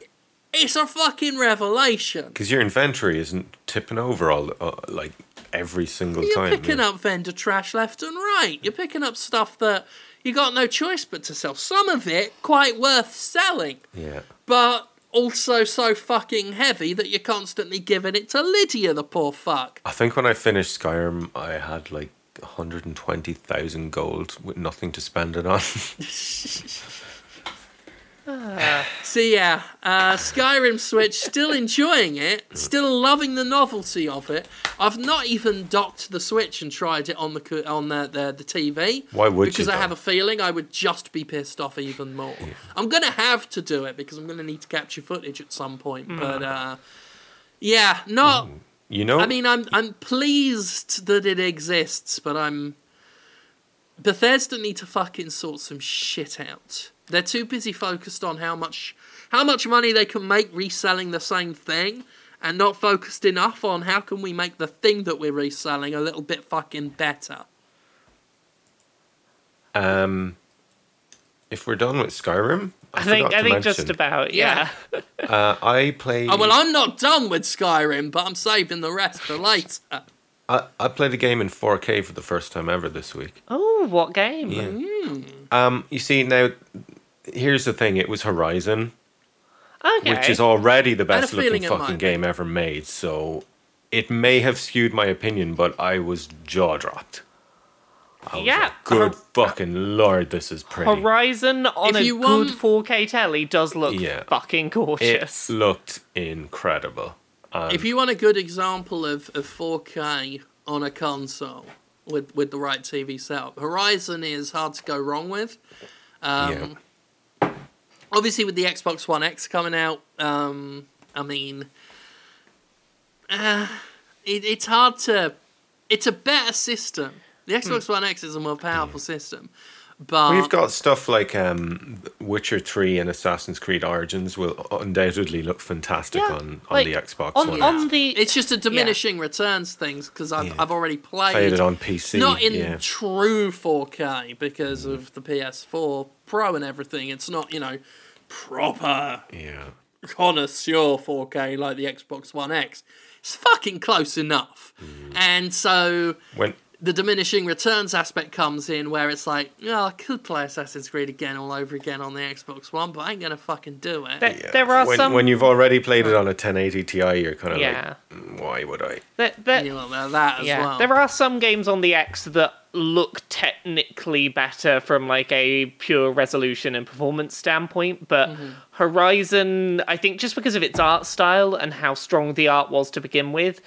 It's a fucking revelation. Because your inventory isn't tipping over all uh, like every single You're time. You're picking yeah. up vendor trash left and right. You're picking up stuff that you got no choice but to sell. Some of it quite worth selling. Yeah. But also so fucking heavy that you're constantly giving it to Lydia, the poor fuck. I think when I finished Skyrim, I had like one hundred twenty thousand gold with nothing to spend it on. Uh, so yeah, uh, Skyrim Switch, still enjoying it, still loving the novelty of it. I've not even docked the Switch and tried it on the on the the, the T V. Why would because you? Because I have a feeling I would just be pissed off even more. Yeah. I'm gonna have to do it because I'm gonna need to capture footage at some point. Mm. But uh, yeah, not mm. you know. I mean, I'm I'm pleased that it exists, but I'm Bethesda need to fucking sort some shit out. They're too busy focused on how much how much money they can make reselling the same thing and not focused enough on how can we make the thing that we're reselling a little bit fucking better. Um, if we're done with Skyrim, I, I think I think mention. just about, yeah. yeah. uh, I played... Oh, well, I'm not done with Skyrim, but I'm saving the rest for later. I, I played a game in four K for the first time ever this week. Oh, what game? Yeah. Mm. Um, you see, now, here's the thing. It was Horizon, okay. which is already the best-looking fucking game be. ever made, so it may have skewed my opinion, but I was jaw-dropped. I was yeah. Like, good Hor- fucking lord, this is pretty. Horizon on if a want... good four K telly does look yeah. fucking gorgeous. It looked incredible. Um, if you want a good example of, of four K on a console with, with the right T V setup, Horizon is hard to go wrong with. Um, yeah. Obviously, with the Xbox One X coming out, um, I mean, uh, it, it's hard to... It's a better system. The Xbox hmm. One X is a more powerful yeah. system. But we've got stuff like um, Witcher three and Assassin's Creed Origins will undoubtedly look fantastic yeah, on, on like, the Xbox on, One on X. The, it's just a diminishing yeah. returns things because I've, yeah. I've already played, played it on P C. Not in yeah. true four K because mm. of the P S four Pro and everything. It's not, you know, proper yeah. connoisseur four K like the Xbox One X. It's fucking close enough. Mm. And so... When- The diminishing returns aspect comes in where it's like, oh, I could play Assassin's Creed again all over again on the Xbox One, but I ain't going to fucking do it. There, yeah. there are when, some... when you've already played it on a ten eighty Ti, you're kind of yeah. like, mm, why would I? There, there... You know, that as yeah. well. There are some games on the X that look technically better from like a pure resolution and performance standpoint, but mm-hmm. Horizon, I think just because of its art style and how strong the art was to begin with,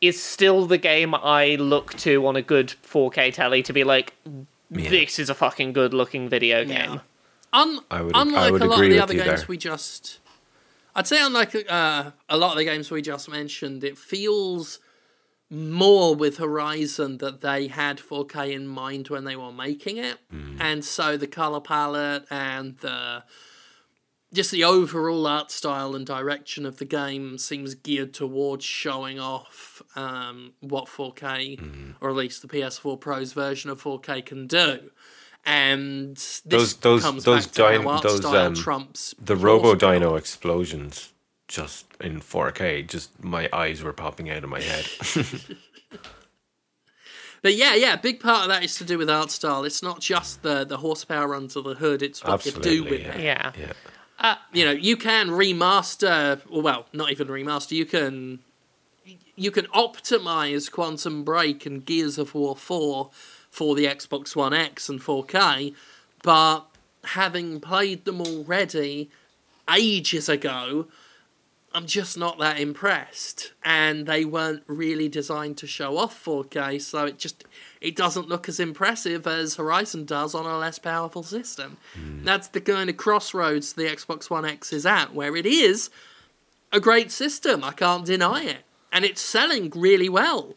is still the game I look to on a good four K telly to be like, this yeah. is a fucking good-looking video game. Yeah. Un- I would, unlike I would a lot of the other games there. we just... I'd say unlike uh, a lot of the games we just mentioned, it feels more with Horizon that they had four K in mind when they were making it. Mm. And so the colour palette and the... Just the overall art style and direction of the game seems geared towards showing off um, what four K, mm. or at least the P S four Pro's version of four K can do. And this those those comes those back to dino, how art those style um, trumps the Robo Dino explosions just in four K. Just my eyes were popping out of my head. But yeah, yeah, a big part of that is to do with art style. It's not just the the horsepower under the hood. It's what Absolutely, you do with yeah. it. Yeah. yeah. Uh, you know, you can remaster, well, not even remaster, you can you can optimize Quantum Break and Gears of War four for the Xbox One X and four K, but having played them already ages ago, I'm just not that impressed. And they weren't really designed to show off four K, so it just... It doesn't look as impressive as Horizon does on a less powerful system. Mm. That's the kind of crossroads the Xbox One X is at, where it is a great system. I can't deny it. And it's selling really well.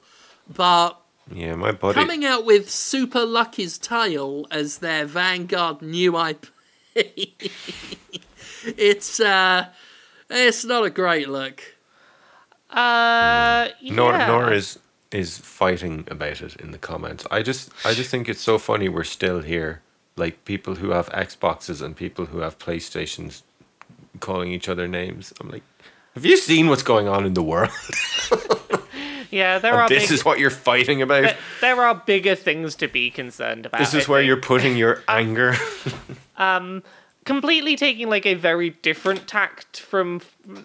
But yeah, my body. coming out with Super Lucky's Tale as their Vanguard new I P, it's, uh, it's not a great look. Uh, yeah. Nor, nor is... is fighting about it in the comments. I just I just think it's so funny we're still here. Like, people who have Xboxes and people who have PlayStations calling each other names. I'm like, have you seen what's going on in the world? yeah, there and are... This big, is what you're fighting about? There, there are bigger things to be concerned about. This is I where think. you're putting your anger. um... Completely taking like a very different tact from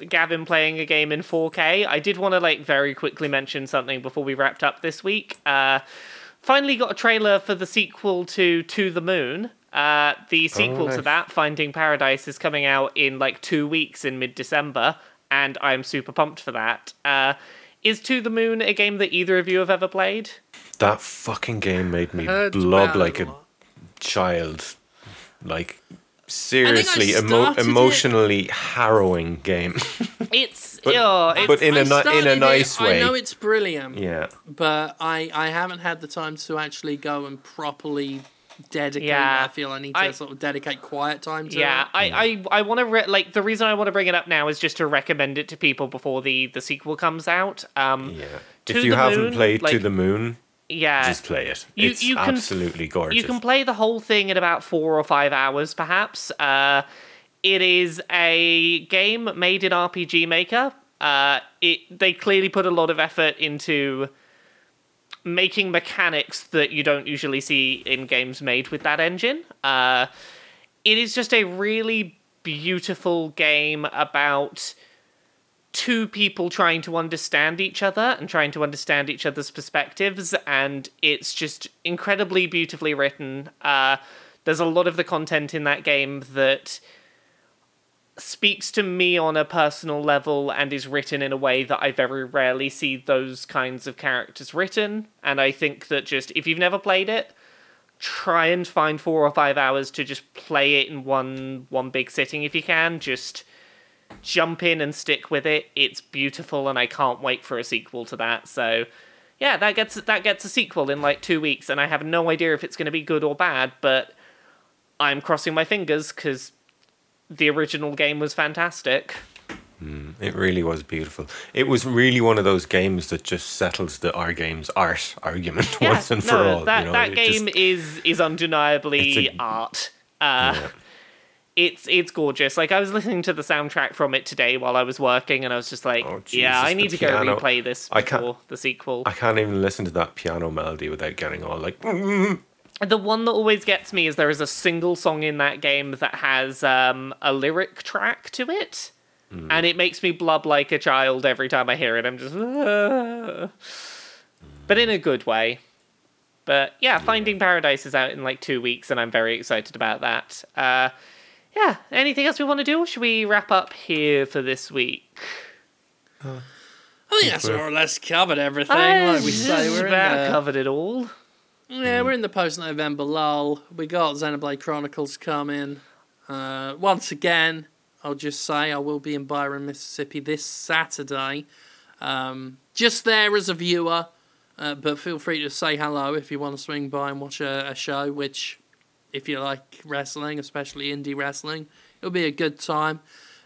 Gavin playing a game in four K. I did want to like very quickly mention something before we wrapped up this week. Uh, finally got a trailer for the sequel to To the Moon. Uh, the sequel oh, nice. to that, Finding Paradise, is coming out in like two weeks in mid-December, and I'm super pumped for that. Uh, is To the Moon a game that either of you have ever played? That fucking game made me blob like a child. Like... Seriously, emo- emotionally it. harrowing game. It's but, oh, it's, but in I a ni- in a nice it, way. I know it's brilliant. Yeah, but I, I haven't had the time to actually go and properly dedicate. Yeah. I feel I need to I, sort of dedicate quiet time to. Yeah, it. I I, I want to re- like the reason I want to bring it up now is just to recommend it to people before the, the sequel comes out. Um, yeah, if you haven't moon, played like, To the Moon. Yeah, just play it. You, it's you can, absolutely gorgeous. You can play the whole thing in about four or five hours, perhaps. Uh, It is a game made in R P G Maker. Uh, it they clearly put a lot of effort into making mechanics that you don't usually see in games made with that engine. Uh, it is just a really beautiful game about two people trying to understand each other and trying to understand each other's perspectives, and it's just incredibly beautifully written. Uh, there's a lot of the content in that game that speaks to me on a personal level and is written in a way that I very rarely see those kinds of characters written. And I think that just, if you've never played it, try and find four or five hours to just play it in one one big sitting if you can. Just jump in and stick with it. It's beautiful, and I can't wait for a sequel to that. So yeah, that gets that gets a sequel in like two weeks, and I have no idea if it's going to be good or bad, but I'm crossing my fingers because the original game was fantastic. Mm, it really was beautiful. It was really one of those games that just settles the our game's art argument yeah, once and no, for all. That, you know, that game just, is is undeniably a, art. Uh, yeah. It's it's gorgeous. Like, I was listening to the soundtrack from it today while I was working, and I was just like, oh, Jesus, yeah, I need to piano. go replay this before the sequel. I can't even listen to that piano melody without getting all like... Mm-hmm. The one that always gets me is there is a single song in that game that has um, a lyric track to it. Mm. And it makes me blub like a child every time I hear it. I'm just... Uh, mm. But in a good way. But yeah, yeah, Finding Paradise is out in like two weeks, and I'm very excited about that. Uh, yeah, anything else we want to do? Or should we wrap up here for this week? Uh, I think that's more or less covered everything. I like we say, we're about covered it all. Yeah, we're in the post-November lull. We got Xenoblade Chronicles coming. Uh, once again, I'll just say I will be in Byron, Mississippi this Saturday. Um, just there as a viewer, uh, but feel free to say hello if you want to swing by and watch a, a show, which, if you like wrestling, especially indie wrestling, it'll be a good time.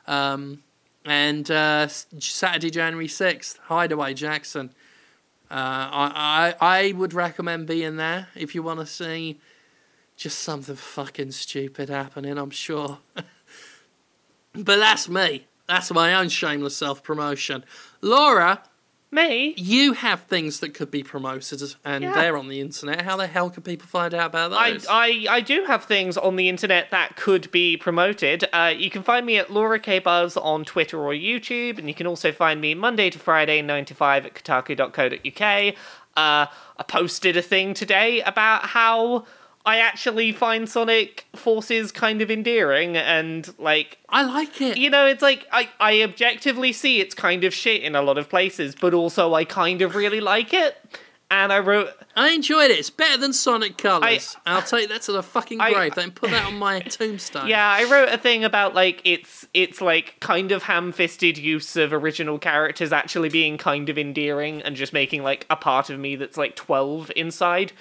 Um, and uh, Saturday, January sixth, Hideaway Jackson. Uh, I, I I would recommend being there if you want to see just something fucking stupid happening, I'm sure. But that's me. That's my own shameless self-promotion. Laura. Me? You have things that could be promoted, and yeah. They're on the internet. How the hell could people find out about those? I, I, I do have things on the internet that could be promoted. Uh, you can find me at Laura K. Buzz on Twitter or YouTube, and you can also find me Monday to Friday, nine to five at kotaku dot co dot uk. Uh, I posted a thing today about how I actually find Sonic Forces kind of endearing, and, like... I like it! You know, it's like, I, I objectively see it's kind of shit in a lot of places, but also I kind of really like it, and I wrote... I enjoyed it, it's better than Sonic Colors. I, I'll take that to the fucking I, grave, then put that on my tombstone. Yeah, I wrote a thing about, like, it's, it's like, kind of ham-fisted use of original characters actually being kind of endearing, and just making, like, a part of me that's, like, twelve inside...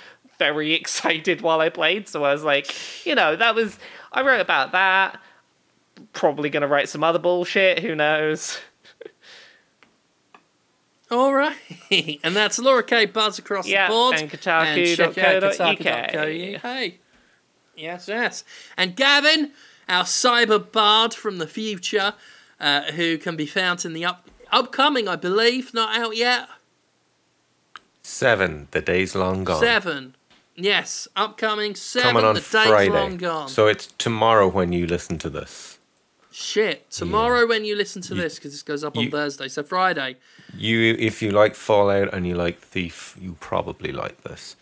very excited while I played, so I was like, you know, that was... I wrote about that. Probably gonna write some other bullshit, who knows? Alright, and that's Laura K. Buzz across yeah, the board. And kotaku dot co dot uk. Yes, yes. And Gavin, our cyber bard from the future, uh, who can be found in the up- upcoming, I believe, not out yet. Seven, The Day's Long Gone. Seven. Yes, upcoming seven, coming on the day's Friday. Long gone. So it's tomorrow when you listen to this. Shit, tomorrow yeah. when you listen to you, this, because this goes up you, on Thursday, so Friday. You, if you like Fallout and you like Thief, you probably like this.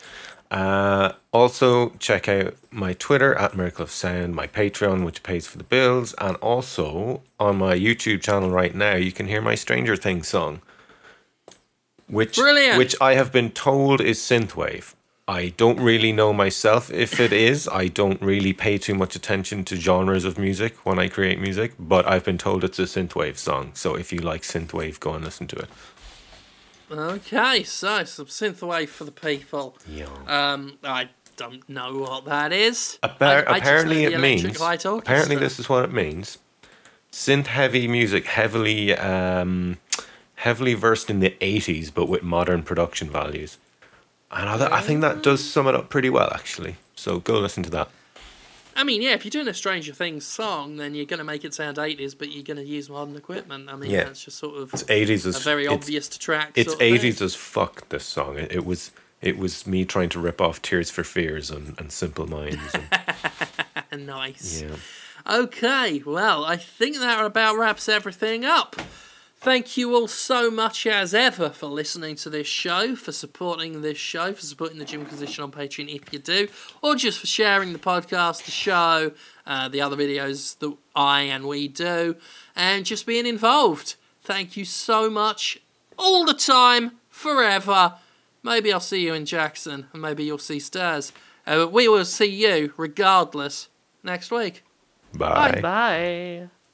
Uh, also, check out my Twitter, at Miracle of Sound, my Patreon, which pays for the bills, and also, on my YouTube channel right now, you can hear my Stranger Things song. Which, which I have been told is synthwave. I don't really know myself if it is. I don't really pay too much attention to genres of music when I create music, but I've been told it's a synthwave song. So if you like synthwave, go and listen to it. Okay, so some synthwave for the people. Yeah. Um, I don't know what that is. Appar- I, apparently I it means. Apparently this is what it means. Synth heavy music, heavily. Um, heavily versed in the eighties, but with modern production values. And I, th- I think that does sum it up pretty well, actually. So go listen to that. I mean, yeah, if you're doing a Stranger Things song, then you're going to make it sound eighties, but you're going to use modern equipment. I mean, yeah. that's just sort of it's eighties a very as, obvious it's, to track. It's sort of eighties thing. As fuck, this song. It, it was it was me trying to rip off Tears for Fears and, and Simple Minds. And nice. Yeah. Okay, well, I think that about wraps everything up. Thank you all so much as ever for listening to this show, for supporting this show, for supporting the Gym Condition on Patreon if you do, or just for sharing the podcast, the show, uh, the other videos that I and we do, and just being involved. Thank you so much, all the time, forever. Maybe I'll see you in Jackson, and maybe you'll see Stairs. Uh, but we will see you, regardless, next week. Bye. Bye. Bye.